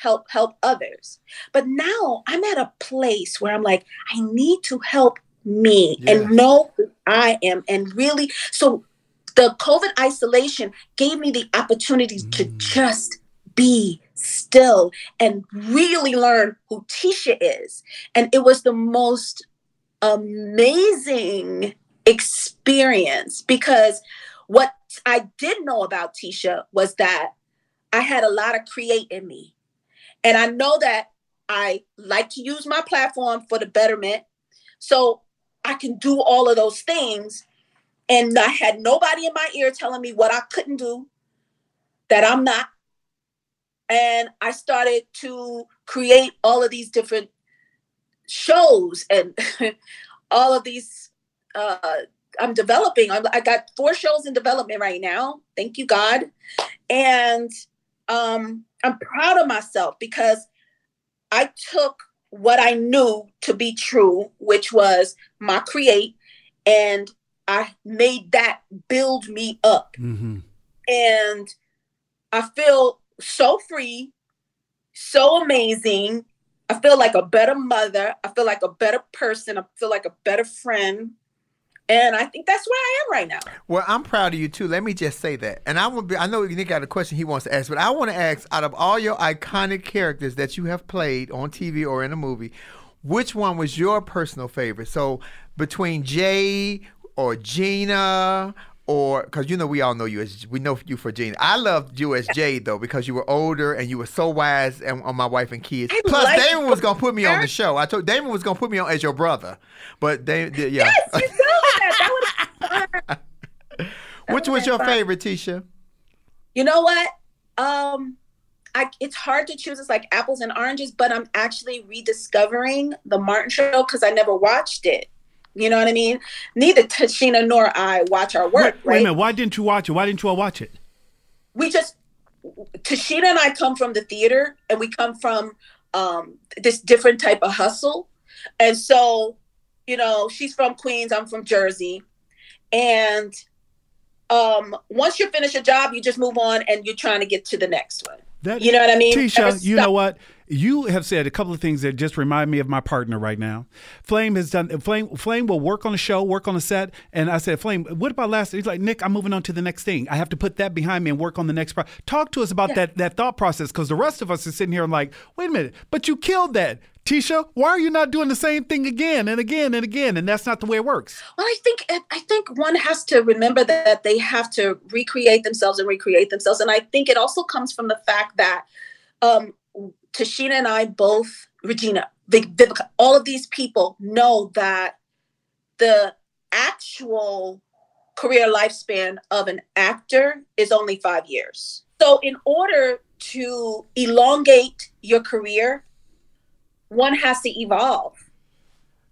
others. But now I'm at a place where I'm like, I need to help me and know who I am. And really, so the COVID isolation gave me the opportunity to just be still and really learn who Tisha is. And it was the most amazing experience, because what I did know about Tisha was that I had a lot of create in me. And I know that I like to use my platform for the betterment. So I can do all of those things. And I had nobody in my ear telling me what I couldn't do, that I'm not. And I started to create all of these different shows and all of these, I'm developing. I got 4 shows in development right now. Thank you, God. And I'm proud of myself, because I took what I knew to be true, which was my create, and I made that build me up. And I feel so free, so amazing. I feel like a better mother. I feel like a better person. I feel like a better friend. And I think that's where I am right now. Well, I'm proud of you too. Let me just say that. And I know Nick got a question he wants to ask, but I want to ask, out of all your iconic characters that you have played on TV or in a movie, which one was your personal favorite? So between Jay or Gina, or, because we all know you as, we know you for Gina. I loved you as Jay though, because you were older and you were so wise and on My Wife and Kids. Plus, like, Damon was gonna put me on the show. I told Damon was gonna put me on as your brother, but Damon, yes, you know. That which was your favorite, Tisha? You know what? It's hard to choose. It's like apples and oranges, but I'm actually rediscovering the Martin show because I never watched it. You know what I mean? Neither Tichina nor I watch our work. Wait a minute. Why didn't you watch it? Why didn't you all watch it? Tichina and I come from the theater, and we come from this different type of hustle. And so, she's from Queens. I'm from Jersey. And once you finish a job, you just move on and you're trying to get to the next one. You know what I mean? Tisha, you know what? You have said a couple of things that just remind me of my partner right now. Flame has done. Flame will work on a show, work on a set. And I said, Flame, what about last? He's like, Nick, I'm moving on to the next thing. I have to put that behind me and work on the next part. Talk to us about that thought process, because the rest of us are sitting here and like, wait a minute, but you killed that. Tisha, why are you not doing the same thing again and again and again? And that's not the way it works. Well, I think one has to remember that they have to recreate themselves. And I think it also comes from the fact that Tichina and I both, Regina, Vivica, all of these people know that the actual career lifespan of an actor is only 5 years. So in order to elongate your career, one has to evolve,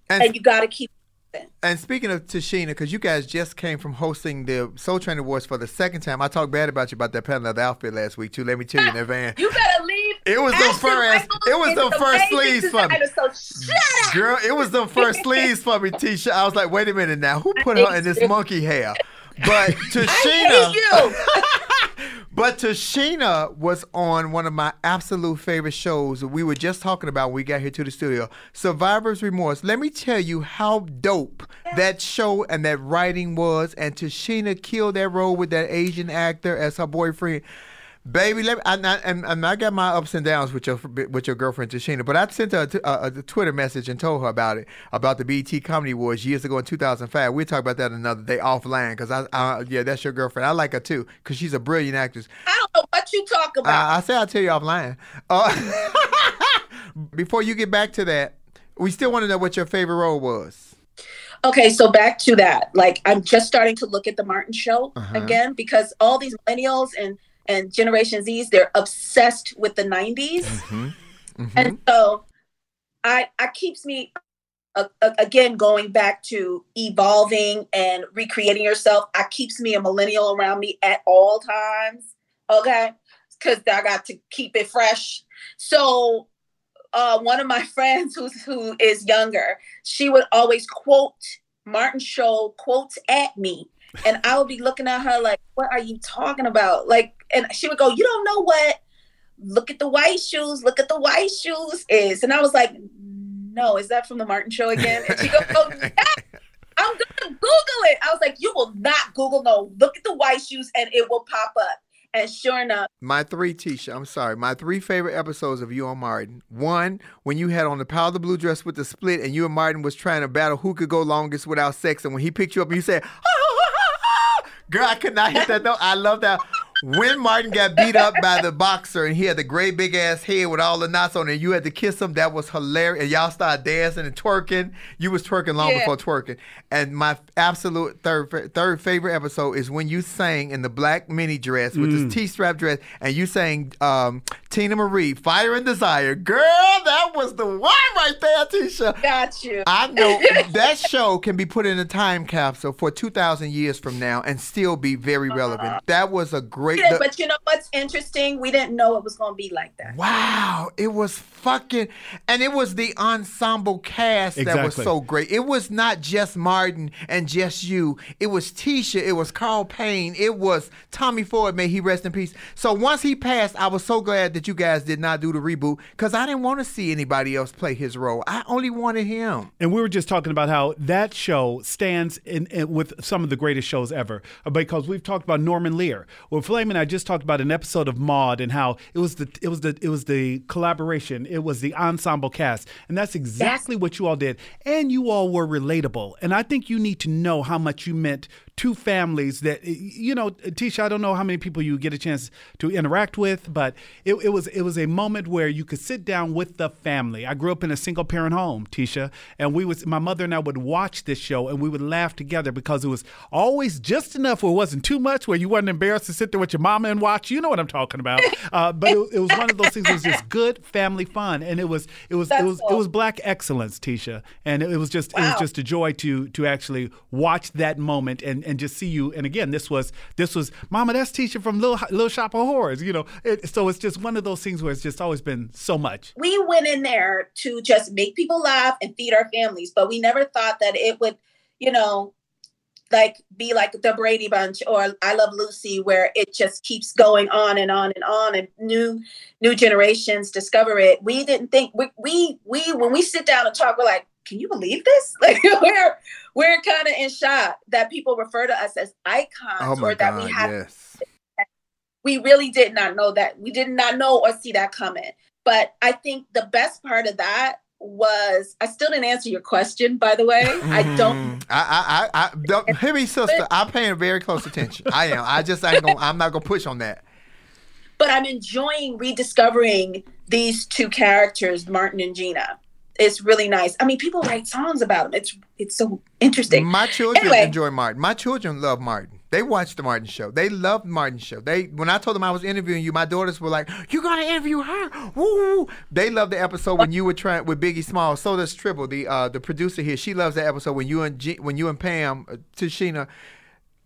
and you got to keep it. And speaking of Tichina, because you guys just came from hosting the Soul Train Awards for the second time. I talked bad about you about that panel of the outfit last week too. Let me tell you in advance. You better leave. It was the first. It was the first sleeves for me. So shut up, girl. It was the first sleeves for me, Tisha. I was like, wait a minute now. Who put her in this monkey hair? But Tichina. I hate you. But Tichina was on one of my absolute favorite shows we were just talking about when we got here to the studio, Survivor's Remorse. Let me tell you how dope that show and that writing was, and Tichina killed that role with that Asian actor as her boyfriend. Baby, let me, I got my ups and downs with your girlfriend Tichina, but I sent her a Twitter message and told her about it, about the BET Comedy Awards years ago in 2005. We'll talk about that another day offline, because yeah, that's your girlfriend. I like her too, because she's a brilliant actress. I don't know what you talk about. I'll tell you offline. Before you get back to that, we still want to know what your favorite role was. Okay, so back to that. Like, I'm just starting to look at the Martin show again, because all these millennials and Generation Z's, they're obsessed with the 90s. And so I keeps me, again, going back to evolving and recreating yourself. I keeps me a millennial around me at all times, okay? Because I got to keep it fresh. So one of my friends who is younger, she would always quote Martin show quotes at me. And I would be looking at her like, what are you talking about? Like, and she would go, you don't know what, look at the white shoes, look at the white shoes is. And I was like, no, is that from the Martin show again? And she goes, oh, yeah, I'm going to Google it. I was like, you will not Google, no, look at the white shoes and it will pop up. And sure enough. My three favorite episodes of you on Martin. One, when you had on the powder blue dress with the split and you and Martin was trying to battle who could go longest without sex. And when he picked you up, you said, girl, I could not hit that note. I love that. When Martin got beat up by the boxer and he had the great big ass head with all the knots on it, you had to kiss him. That was hilarious. And y'all started dancing and twerking. You was twerking long before twerking. And my absolute third favorite episode is when you sang in the black mini dress with this T-strap dress, and you sang Tina Marie, Fire and Desire. Girl, that was the one right there, Tisha. Got you. I know that show can be put in a time capsule for 2,000 years from now and still be very relevant. That was a great. But you know what's interesting? We didn't know it was going to be like that. Wow. It was fucking... And it was the ensemble cast that was so great. It was not just Martin and just you. It was Tisha. It was Carl Payne. It was Tommy Ford. May he rest in peace. So once he passed, I was so glad that you guys did not do the reboot, because I didn't want to see anybody else play his role. I only wanted him. And we were just talking about how that show stands in with some of the greatest shows ever, because we've talked about Norman Lear. Well, Flame and I just talked about an episode of Maude and how it was the collaboration, it was the ensemble cast, and that's exactly what you all did. And you all were relatable, and I think you need to know how much you meant to families that, you know, Tisha, I don't know how many people you get a chance to interact with, but it was a moment where you could sit down with the family. I grew up in a single parent home, Tisha, and my mother and I would watch this show and we would laugh together, because it was always just enough where it wasn't too much, where you weren't embarrassed to sit there with your mama and watch. You know what I'm talking about. But it was one of those things. It was just good family fun, and it was black excellence, Tisha, and it was just a joy to actually watch that moment and just see you. And again, this was Mama, that's Tisha from Little Shop of Horrors, you know. So it's just one of those things where it's just always been so much. We went in there to just make people laugh and feed our families, but we never thought that it would, you know, like be like the Brady Bunch or I Love Lucy, where it just keeps going on and on and on, and new generations discover it. We didn't think we when we sit down and talk, we're like, can you believe this? Like, we're kind of in shock that people refer to us as icons, we have. Yes. We really did not know that. We did not know or see that coming. But I think the best part of that was, I still didn't answer your question, by the way. Hear me, sister. I'm paying very close attention. I am. I'm not gonna push on that. But I'm enjoying rediscovering these two characters, Martin and Gina. It's really nice. I mean, people write songs about him. It's so interesting. My children enjoy Martin. My children love Martin. They watch the Martin show. They love Martin show. When I told them I was interviewing you, my daughters were like, "You're gonna interview her?" Woo! They love the episode when you were trying with Biggie Smalls. So does Tribble, the producer here. She loves that episode when you and Pam Tichina.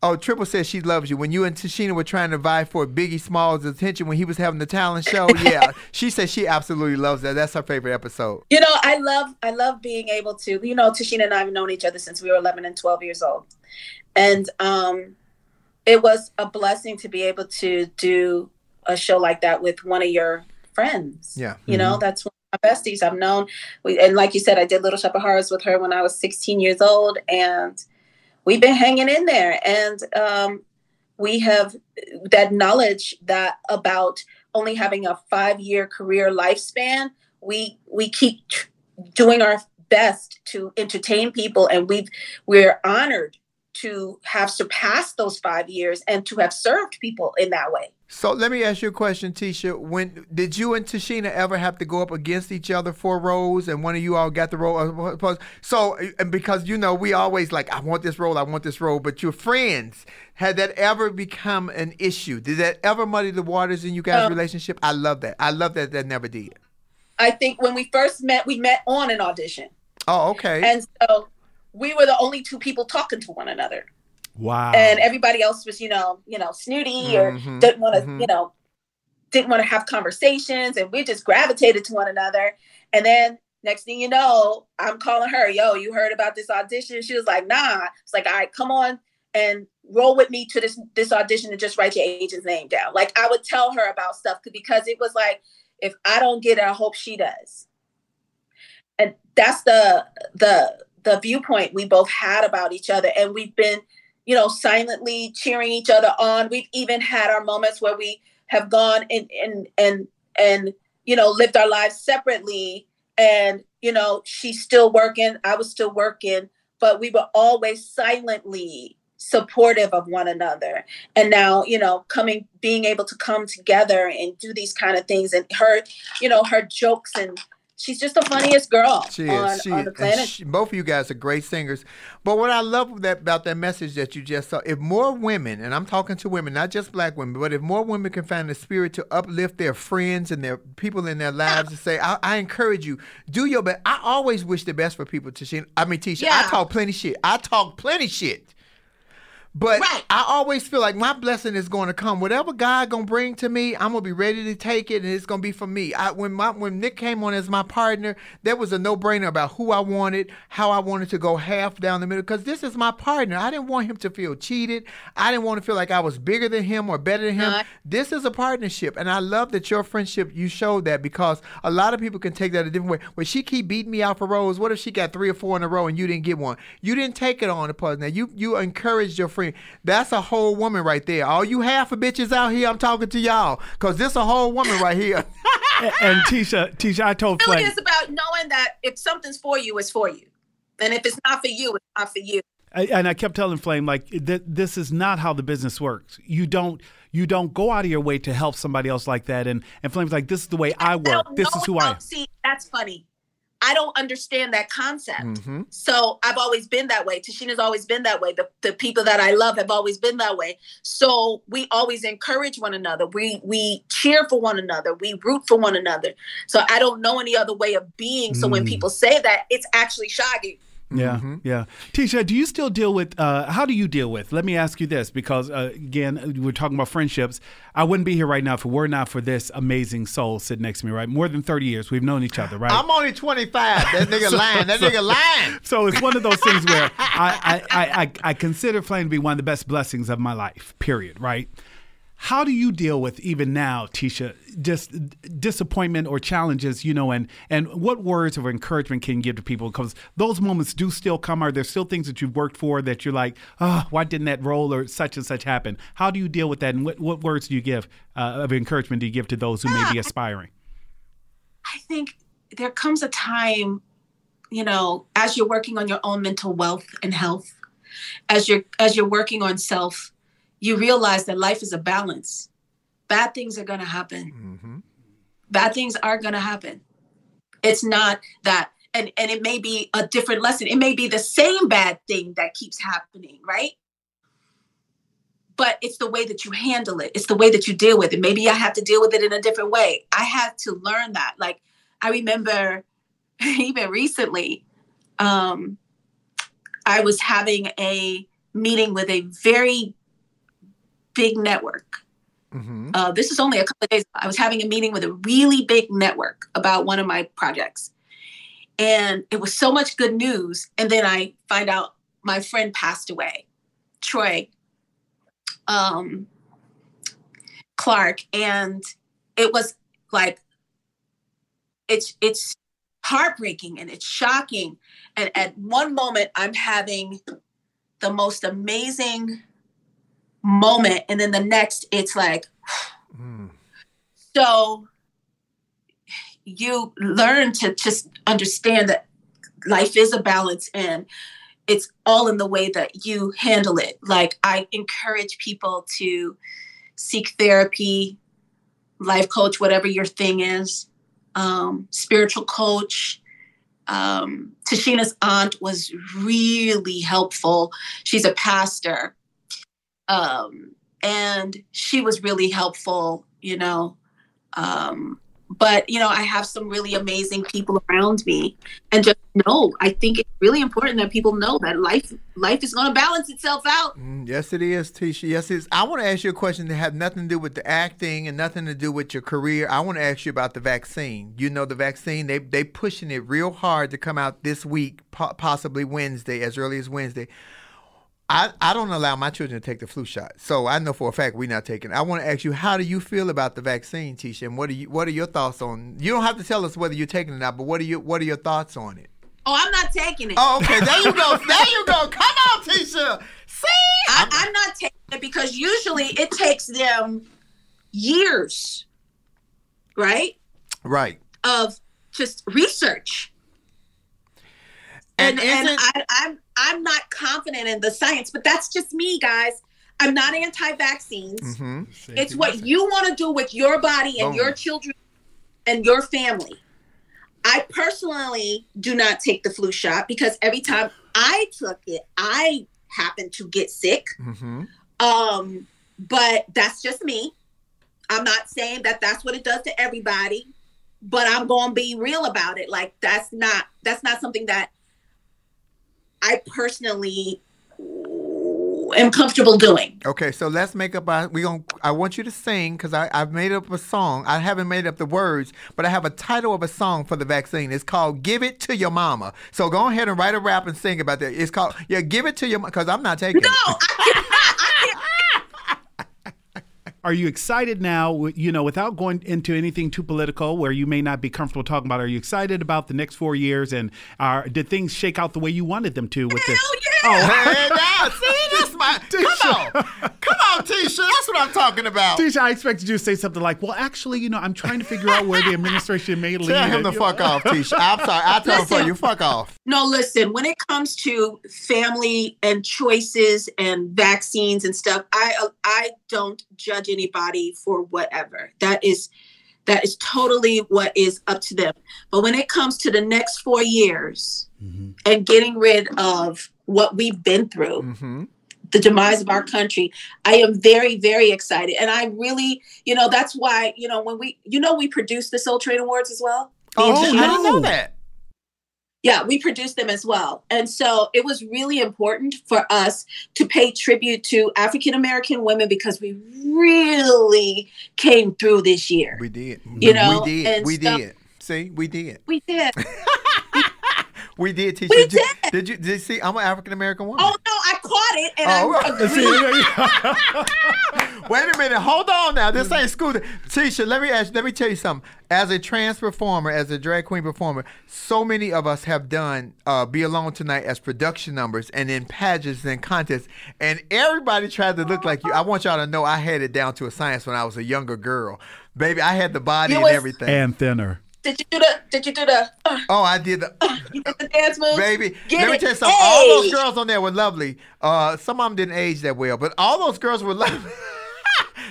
Oh, Triple says she loves you. When you and Tichina were trying to vie for Biggie Smalls' attention when he was having the talent show, yeah, she said she absolutely loves that. That's her favorite episode. You know, I love being able to, you know, Tichina and I have known each other since we were 11 and 12 years old. And it was a blessing to be able to do a show like that with one of your friends. Yeah. You know, that's one of my besties I've known. And like you said, I did Little Shop of Horrors with her when I was 16 years old, and we've been hanging in there. And we have that knowledge that about only having a 5-year career lifespan, we keep doing our best to entertain people, and we're honored to have surpassed those 5 years and to have served people in that way. So let me ask you a question, Tisha. When did you and Tichina ever have to go up against each other for roles, and one of you all got the role? So, because, you know, we always like, I want this role, but your friends, had that ever become an issue? Did that ever muddy the waters in you guys' relationship? I love that that never did. I think when we first met, we met on an audition. Oh, okay. And so we were the only two people talking to one another. Wow. And everybody else was, you know, snooty or didn't want to, you know, didn't want to have conversations. And we just gravitated to one another. And then next thing you know, I'm calling her, yo, you heard about this audition? She was like, nah. It's like, all right, come on and roll with me to this audition and just write your agent's name down. Like, I would tell her about stuff because it was like, if I don't get it, I hope she does. And that's the viewpoint we both had about each other. And we've been, you know, silently cheering each other on. We've even had our moments where we have gone and you know, lived our lives separately. And, you know, she's still working, I was still working, but we were always silently supportive of one another. And now, you know, being able to come together and do these kind of things, and her, you know, her jokes, and she's just the funniest girl on the planet. Both of you guys are great singers. But what I love about that message that you just saw, if more women, and I'm talking to women, not just black women, but if more women can find the spirit to uplift their friends and their people in their lives and say, I encourage you, do your best. I always wish the best for people, Tisha. Yeah. I talk plenty shit. But right. I always feel like my blessing is going to come. Whatever God going to bring to me, I'm going to be ready to take it, and it's going to be for me. When Nick came on as my partner, there was a no-brainer about who I wanted, how I wanted to go half down the middle, because this is my partner. I didn't want him to feel cheated. I didn't want to feel like I was bigger than him or better than him. No. This is a partnership, and I love that your friendship, you showed that, because a lot of people can take that a different way. When she keep beating me out for roles, what if she got 3 or 4 in a row and you didn't get one? You didn't take it on the partner. You encouraged your friend. That's a whole woman right there. All you half of bitches out here, I'm talking to y'all, because this a whole woman right here. And Tisha, I told Flay. It's about knowing that if something's for you, it's for you. And if it's not for you, it's not for you. And I kept telling Flame, like, this is not how the business works. You don't go out of your way to help somebody else like that. And Flame's like, this is the way I work. This is who I am. See, that's funny. I don't understand that concept. Mm-hmm. So I've always been that way. Tichina's always been that way. The people that I love have always been that way. So we always encourage one another. We cheer for one another. We root for one another. So I don't know any other way of being. So when people say that, it's actually shocking. Yeah. Mm-hmm. Yeah. Tisha, do you still deal with, how do you deal with, let me ask you this, because again, we're talking about friendships. I wouldn't be here right now if it were not for this amazing soul sitting next to me, right? More than 30 years. We've known each other, right? I'm only 25. That nigga lying. That nigga lying. So it's one of those things where I consider Flame to be one of the best blessings of my life, period, right? How do you deal with, even now, Tisha, just disappointment or challenges, you know, and what words of encouragement can you give to people? Because those moments do still come. Are there still things that you've worked for that you're like, oh, why didn't that role or such and such happen? How do you deal with that? And what words do you give of encouragement do you give to those who may be aspiring? I think there comes a time, you know, as you're working on your own mental wealth and health, as you're working on self, you realize that life is a balance. Bad things are going to happen. Mm-hmm. Bad things are going to happen. It's not that, and it may be a different lesson. It may be the same bad thing that keeps happening, right? But it's the way that you handle it. It's the way that you deal with it. Maybe I have to deal with it in a different way. I had to learn that. Like, I remember even recently, I was having a meeting with a very big network. Mm-hmm. This is only a couple of days ago. I was having a meeting with a really big network about one of my projects. And it was so much good news. And then I find out my friend passed away, Troy, Clark, and it was like, it's heartbreaking and it's shocking. And at one moment I'm having the most amazing moment, and then the next it's like, So you learn to just understand that life is a balance and it's all in the way that you handle it. Like, I encourage people to seek therapy, life coach, whatever your thing is, spiritual coach. Tichina's aunt was really helpful. She's a pastor. And she was really helpful, you know. But, you know, I have some really amazing people around me, and just know, I think it's really important that people know that life is going to balance itself out. Yes, it is, Tisha. Yes, it is. I want to ask you a question that has nothing to do with the acting and nothing to do with your career. I want to ask you about the vaccine. You know, the vaccine, they pushing it real hard to come out this week, possibly Wednesday, as early as Wednesday. I don't allow my children to take the flu shot, so I know for a fact we're not taking it. I want to ask you, how do you feel about the vaccine, Tisha, and what are your thoughts on? You don't have to tell us whether you're taking it or not, but what are your thoughts on it? Oh, I'm not taking it. Oh, okay. There you go. There you go. Come on, Tisha. See, I'm not taking it because usually it takes them years, right? Right. Of just research. And I'm not confident in the science, but that's just me, guys. I'm not anti-vaccines. Mm-hmm. It's what you want to do with your body and your children and your family. I personally do not take the flu shot because every time I took it, I happened to get sick. Mm-hmm. But that's just me. I'm not saying that that's what it does to everybody, but I'm going to be real about it. Like, that's not something that I personally am comfortable doing. Okay, so let's make up I want you to sing, because I've made up a song. I haven't made up the words, but I have a title of a song for the vaccine. It's called Give It to Your Mama. So go ahead and write a rap and sing about that. It's called, yeah, Give It to Your Mama, because I'm not taking it. No, I can't. Are you excited now, you know, without going into anything too political where you may not be comfortable talking about, are you excited about the next 4 years, and did things shake out the way you wanted them to with this? Hell yeah! Oh, hey, now, see, that's my, come on, Tisha, that's what I'm talking about. Tisha, I expected you to say something like, well, actually, you know, I'm trying to figure out where the administration may lead. Tell him to fuck off, Tisha. I'm sorry, I tell him for you, fuck off. No, listen, when it comes to family and choices and vaccines and stuff, I don't judge anybody for whatever. That is totally what is up to them. But when it comes to the next 4 years, mm-hmm. and getting rid of what we've been through, mm-hmm. the demise of our country, I am very, very excited. And I really, you know, that's why, you know, when we, you know, we produced the Soul Train Awards as well. Oh, I didn't know that. Yeah, we produced them as well. And so it was really important for us to pay tribute to African-American women, because we really came through this year. We did. You know? We did. And we did. See, we did. We did. We did, Tisha. We did. Did you see? I'm an African-American woman. Oh, no, I caught it. And I wait a minute. Hold on now. This ain't school. Tisha, let me tell you something. As a trans performer, as a drag queen performer, so many of us have done Be Alone Tonight as production numbers and in pageants and contests, and everybody tried to look like you. I want y'all to know I had it down to a science when I was a younger girl. Baby, I had the body and everything. And thinner. Did you do the? Oh, I did the. You did the dance moves, baby. Let me tell you something. Hey. All those girls on there were lovely. Some of them didn't age that well, but all those girls were lovely.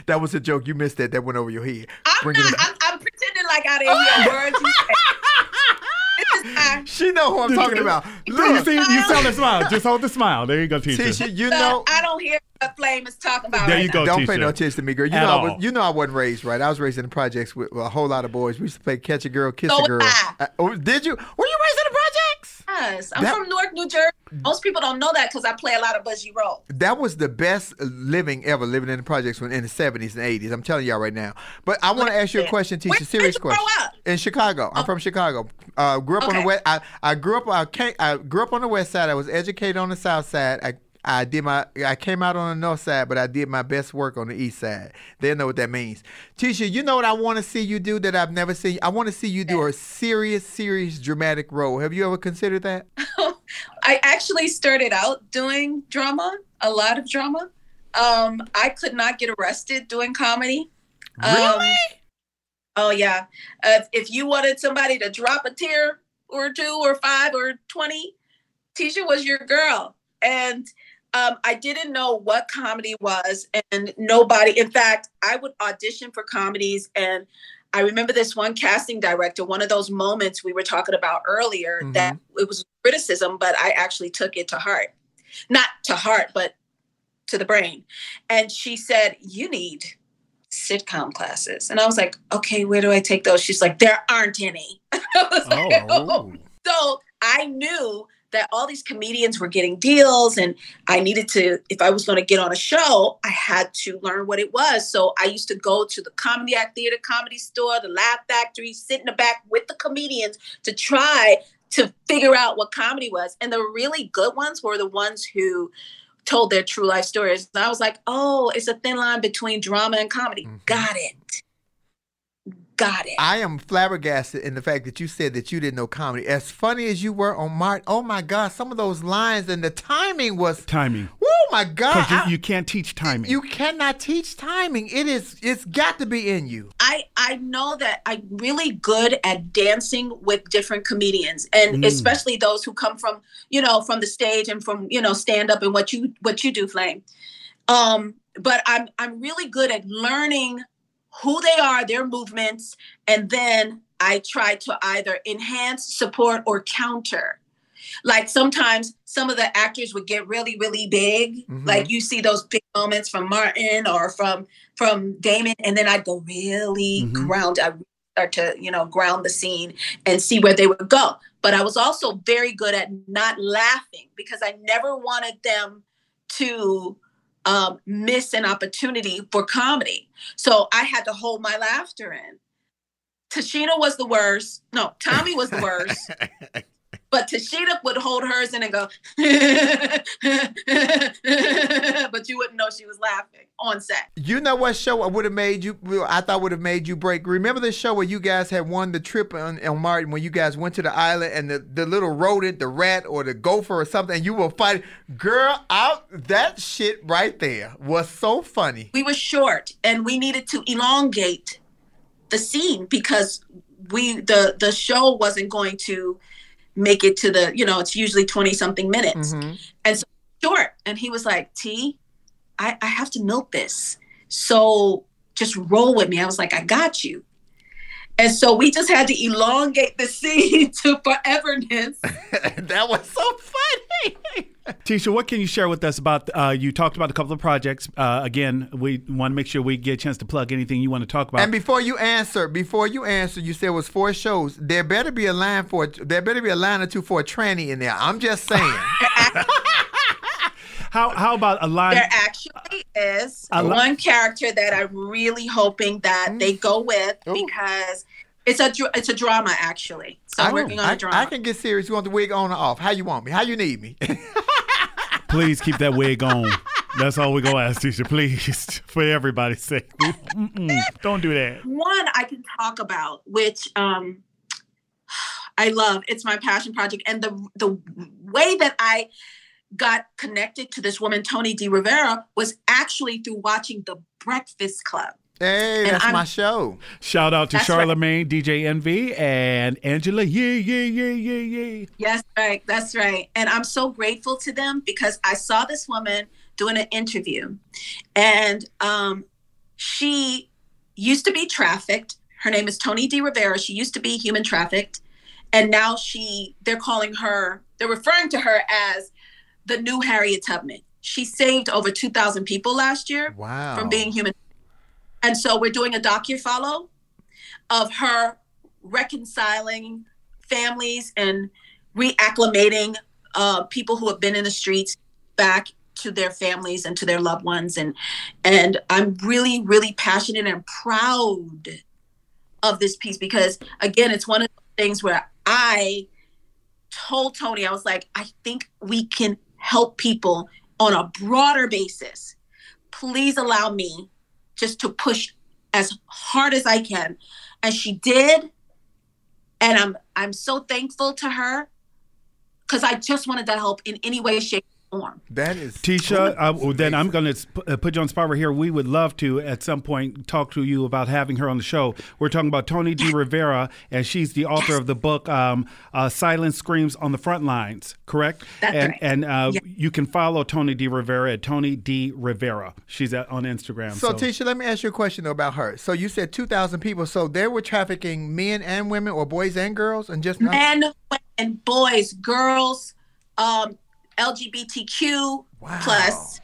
That was a joke. You missed that. That went over your head. I'm pretending like I didn't hear words. She know who I'm talking about. Look, you tell the smile. Just hold the smile. There you go, Tisha. Tisha, you know I don't hear what Flame is talking about. There you go, Tisha. Don't pay no attention to me, girl. You know I wasn't raised right. I was raised in the projects with a whole lot of boys. We used to play Catch a Girl, Kiss a Girl. Did you? Were you raised in the projects? Yes, I'm from Newark, New Jersey. Most people don't know that because I play a lot of bougie roles. That was the best living ever, living in the projects in the 70s and 80s. I'm telling y'all right now. But I want to ask you a question, Tisha. Serious question. Where did you grow up? In Chicago. I'm from Chicago. Grew up on the west. I grew up on the west side. I was educated on the south side. I I came out on the north side, but I did my best work on the east side. They'll know what that means. Tisha, you know what I want to see you do that I've never seen? I want to see you do a serious, serious dramatic role. Have you ever considered that? I actually started out doing drama, a lot of drama. I could not get arrested doing comedy. Really? Oh, yeah. If you wanted somebody to drop a tear or two or five or 20, Tisha was your girl. And I didn't know what comedy was, and nobody, in fact, I would audition for comedies. And I remember this one casting director, one of those moments we were talking about earlier, mm-hmm. that it was criticism, but I actually took it to heart. Not to heart, but to the brain. And she said, you need sitcom classes. And I was like, okay, where do I take those? She's like, there aren't any. I was like, oh. So I knew that all these comedians were getting deals, and I needed to, if I was going to get on a show, I had to learn what it was. So I used to go to the Comedy Act Theater, Comedy Store, the Laugh Factory, sit in the back with the comedians to try to figure out what comedy was. And the really good ones were the ones who told their true life stories. And I was like, oh, it's a thin line between drama and comedy. Mm-hmm. Got it. I am flabbergasted in the fact that you said that you didn't know comedy. As funny as you were on Martin, oh my God, some of those lines and the timing was... Timing. Oh my God. Because you can't teach timing. You cannot teach timing. It's got to be in you. I know that I'm really good at dancing with different comedians, and especially those who come from, from the stage and from, stand up and what you do, Flame. But I'm really good at learning who they are, their movements, and then I try to either enhance, support, or counter. Like sometimes some of the actors would get really, really big. Mm-hmm. Like you see those big moments from Martin or from Damon, and then I'd go really ground. I start to, ground the scene and see where they would go. But I was also very good at not laughing because I never wanted them to miss an opportunity for comedy. So I had to hold my laughter in. Tichina was the worst. No, Tommy was the worst. But Tichina would hold hers in and go, but you wouldn't know she was laughing on set. You know what show I thought would have made you break? Remember the show where you guys had won the trip on Martin, when you guys went to the island and the little rodent, the rat or the gopher or something, and you were fighting? Girl, that shit right there was so funny. We were short and we needed to elongate the scene because the show wasn't going to make it to the, it's usually 20-something minutes. Mm-hmm. And so short. And he was like, T, I have to milk this. So just roll with me. I was like, I got you. And so we just had to elongate the scene to foreverness. That was so funny. Tisha, what can you share with us about, you talked about a couple of projects. Again, we want to make sure we get a chance to plug anything you want to talk about. And before you answer, you said it was 4 shows. There better be a line or two for a tranny in there. I'm just saying. How about a line? There actually is one character that I'm really hoping that they go with because it's a drama, actually. So I'm working on a drama. I can get serious. You want the wig on or off? How you want me? How you need me? Please keep that wig on. That's all we're going to ask, Tisha. Please, for everybody's sake. Don't do that. One I can talk about, which I love. It's my passion project. And the way that I got connected to this woman, Toni D. Rivera, was actually through watching The Breakfast Club. Hey, that's my show. Shout out to Charlemagne, right. DJ Envy, and Angela. Yeah. Yes, right. That's right. And I'm so grateful to them because I saw this woman doing an interview, and she used to be trafficked. Her name is Toni D. Rivera. She used to be human trafficked, and now they're calling her, they're referring to her as the new Harriet Tubman. She saved over 2,000 people last year from being human. And so we're doing a docu-follow of her reconciling families and reacclimating people who have been in the streets back to their families and to their loved ones. And I'm really, really passionate and proud of this piece because, again, it's one of the things where I told Toni, I was like, I think we can help people on a broader basis, please allow me just to push as hard as I can. And she did. And I'm so thankful to her, because I just wanted that help in any way, shape, or form. That is Tisha. Then I'm going to put you on the spot right here. We would love to at some point talk to you about having her on the show. We're talking about Toni D. Rivera, and she's the author of the book "Silent Screams on the Front Lines." Correct? That's right. And you can follow Toni D. Rivera at Toni D. Rivera. She's on Instagram. So Tisha, let me ask you a question about her. So you said 2,000 people. So they were trafficking men and women, or boys and girls, and just men. And boys, girls, LGBTQ plus,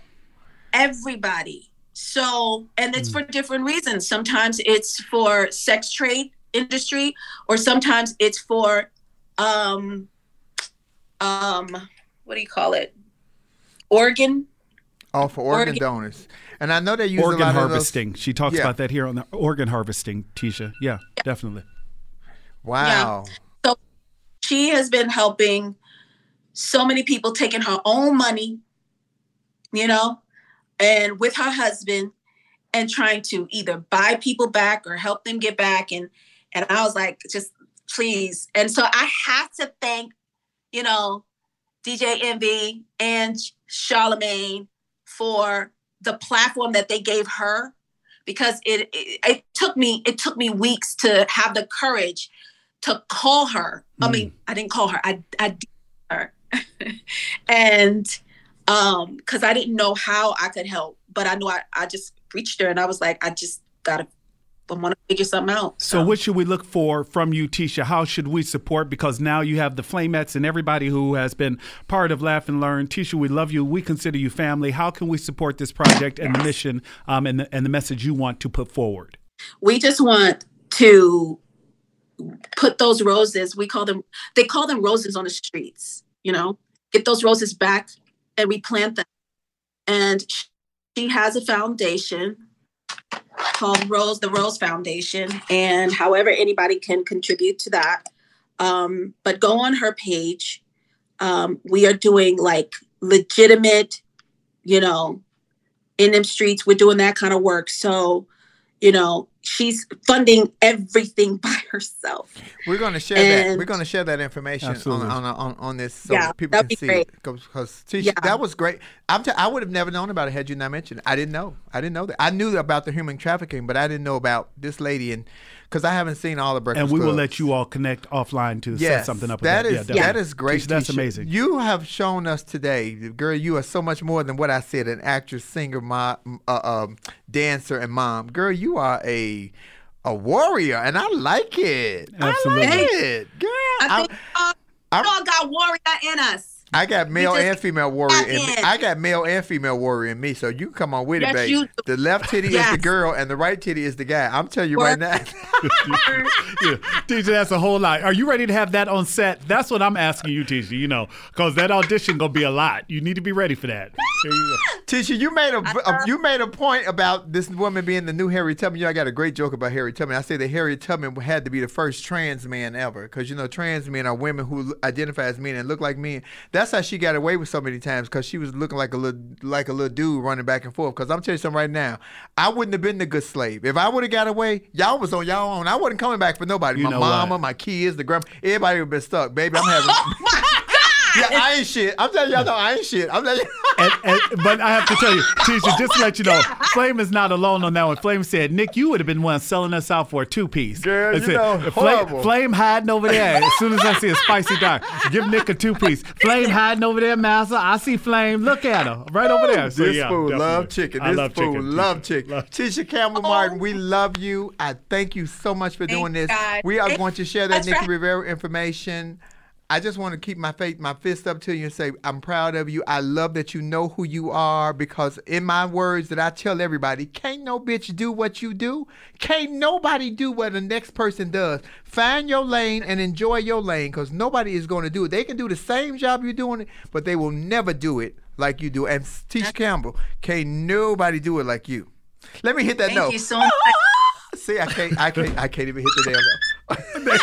everybody. So, and it's for different reasons. Sometimes it's for sex trade industry, or sometimes it's for, what do you call it? Organ. Oh, for organ donors. And I know they use organ harvesting. She talks about that here on the organ harvesting, Tisha. Yeah. Definitely. Wow. Yeah. She has been helping so many people, taking her own money, and with her husband, and trying to either buy people back or help them get back. And I was like, just please. And so I have to thank, DJ Envy and Charlemagne for the platform that they gave her, because it took me weeks to have the courage to call her. I mean, I didn't call her. I did her. And because I didn't know how I could help, but I knew I just reached her, and I was like, I want to figure something out. So what should we look for from you, Tisha? How should we support? Because now you have the Flamettes and everybody who has been part of Laugh and Learn. Tisha, we love you. We consider you family. How can we support this project and the mission and the message you want to put forward? We just want to put those roses, they call them roses on the streets, get those roses back and replant them. And she has a foundation called the Rose Foundation, and however anybody can contribute to that. But go on her page. We are doing like legitimate, in them streets, we're doing that kind of work. So, she's funding everything by herself. We're going to share that. We're going to share that information on this, so people can see it. Because Tisha, that was great. I would have never known about it had you not mentioned it. I didn't know that. I knew about the human trafficking, but I didn't know about this lady, and because I haven't seen all the Breakfast Club. And we will let you all connect offline to set something up. That is great. Tisha, that's amazing. You have shown us today, girl. You are so much more than what I said—an actress, singer, dancer, and mom. Girl, you are a warrior, and I like it. Absolutely. I like it, girl. I think we all got warrior in us. I got male and female warrior in me. I got male and female warrior in me. So you come on with it, baby. The left titty is the girl, and the right titty is the guy. I'm telling you right now. Tisha, that's a whole lot. Are you ready to have that on set? That's what I'm asking you, Tisha. Because that audition gonna be a lot. You need to be ready for that. Tisha, you made a point about this woman being the new Harriet Tubman. I got a great joke about Harriet Tubman. I say that Harriet Tubman had to be the first trans man ever, because trans men are women who identify as men and look like men. That's how she got away with so many times, because she was looking like a little dude running back and forth. Because I'm telling you something right now, I wouldn't have been the good slave if I would have got away. Y'all was on y'all own. I wasn't coming back for nobody. My mama, my kids, the grandma, everybody would have been stuck, baby. I ain't shit. I'm telling y'all, I ain't shit. I'm telling you. But I have to tell you, Tisha, just to let you know, Flame is not alone on that one. Flame said, Nick, you would have been one selling us out for a two-piece. Girl, Flame hiding over there. As soon as I see a spicy dog, give Nick a two-piece. Flame hiding over there, master. I see Flame. Look at her. Right over there. So, this fool love chicken. Tisha Campbell-Martin, we love you. I thank you so much for doing this. God. We are going to share that Nick Rivera information. I just want to keep my fist up to you and say, I'm proud of you. I love that you know who you are, because in my words that I tell everybody, can't no bitch do what you do. Can't nobody do what the next person does. Find your lane and enjoy your lane, because nobody is going to do it. They can do the same job you're doing, but they will never do it like you do. And Tisha Campbell, can't nobody do it like you. Let me hit that note. Thank you so much. See, I can't even hit the damn note.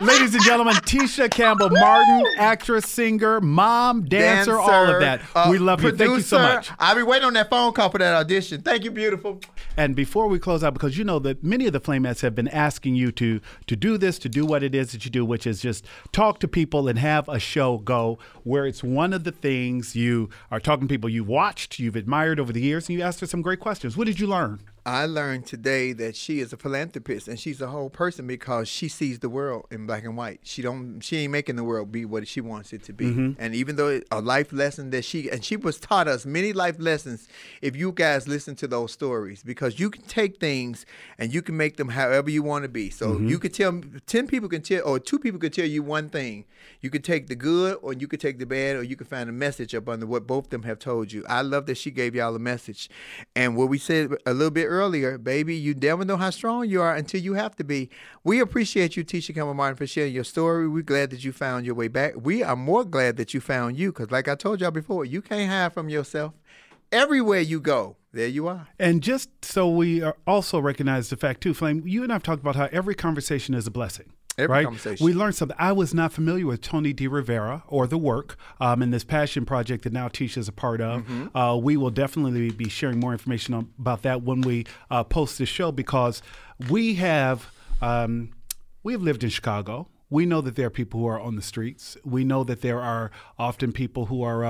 Ladies and gentlemen, Tisha Campbell-Martin, actress, singer, mom, dancer, all of that. We love you. Thank you so much. I'll be waiting on that phone call for that audition. Thank you, beautiful. And before we close out, because you know that many of the Flameheads have been asking you to do this, to do what it is that you do, which is just talk to people and have a show go, where it's one of the things you are talking to people you've watched, you've admired over the years, and you asked her some great questions. What did you learn? I learned today that she is a philanthropist and she's a whole person because she sees the world in black and white. She ain't making the world be what she wants it to be. Mm-hmm. And even though a life lesson that she was taught us many life lessons, if you guys listen to those stories, because you can take things and you can make them however you want to be. So mm-hmm. you could tell 10 people can tell, or 2 people could tell you one thing. You could take the good or you could take the bad, or you could find a message up under what both of them have told you. I love that she gave y'all a message. And what we said a little bit earlier, baby, you never know how strong you are until you have to be. We appreciate you, Tisha Campbell-Martin, for sharing your story. We're glad that you found your way back. We are more glad that you found you, because like I told y'all before, you can't hide from yourself. Everywhere you go, there you are. And just so we are also recognize the fact too, Flame, you and I have talked about how every conversation is a blessing. Every conversation. We learned something. I was not familiar with Toni D. Rivera or the work in this passion project that now Tisha is a part of. Mm-hmm. We will definitely be sharing more information about that when we post this show, because we have lived in Chicago. We know that there are people who are on the streets. We know that there are often people who are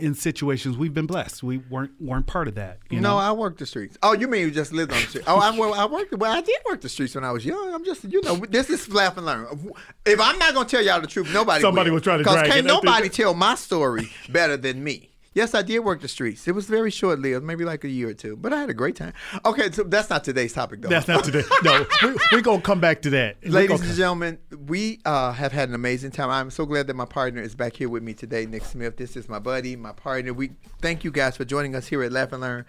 in situations. We've been blessed. We weren't part of that. You know? I worked the streets. Oh, you mean you just lived on the streets? Oh, I did work the streets when I was young. I'm just, this is Laugh and Learn. If I'm not gonna tell y'all the truth, somebody will try to drag it. Because can't nobody tell my story better than me. Yes, I did work the streets. It was very short-lived, maybe like a year or two, but I had a great time. Okay, so that's not today's topic, though. That's not today. No, we're going to come back to that. Ladies and gentlemen, we have had an amazing time. I'm so glad that my partner is back here with me today, Nick Smith. This is my buddy, my partner. We thank you guys for joining us here at Laugh and Learn.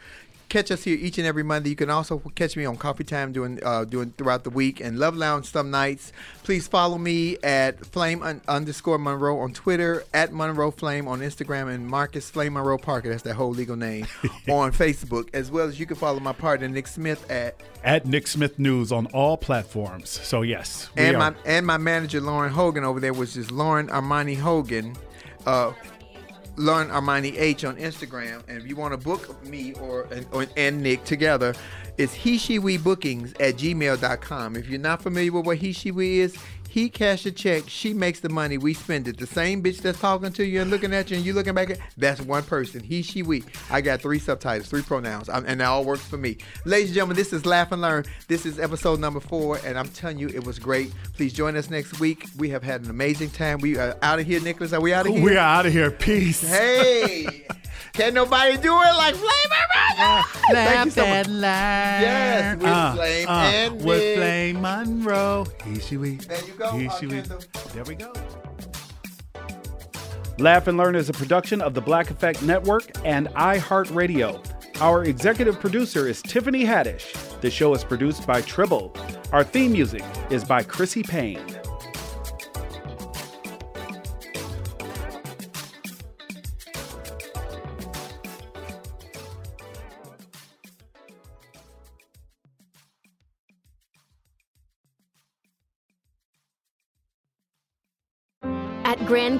Catch us here each and every Monday. You can also catch me on Coffee Time throughout the week, and Love Lounge some nights. Please follow me at Flame_Monroe on Twitter, at Monroe Flame on Instagram, and Marcus Flame Monroe Parker, that's their whole legal name, on Facebook. As well as you can follow my partner, Nick Smith, at Nick Smith News on all platforms. So yes, my manager, Lauren Hogan, over there, which is Lauren Armani Hogan. Lauren Armani H on Instagram. And if you want to book me and Nick together, it's heshewe@gmail.com. If you're not familiar with what heshewe is, he cash a check, she makes the money, we spend it. The same bitch that's talking to you and looking at you and you looking back at, that's one person. He, she, we. I got 3 subtitles, 3 pronouns, and that all works for me. Ladies and gentlemen, this is Laugh and Learn. This is episode number 4, and I'm telling you, it was great. Please join us next week. We have had an amazing time. We are out of here, Nicholas. Are we out of here? We are out of here. Peace. Hey. Can't nobody do it like Flame Monroe. Thank you so much. Yes, with Flame and with Flame Monroe. Here she we. There you go. Here she we. There we go. Laugh and Learn is a production of the Black Effect Network and iHeartRadio. Our executive producer is Tiffany Haddish. The show is produced by Tribble. Our theme music is by Chrissy Payne. At Grand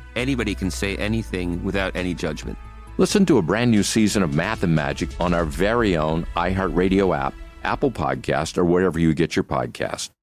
anybody can say anything without any judgment. Listen to a brand new season of Math and Magic on our very own iHeartRadio app, Apple Podcast, or wherever you get your podcast.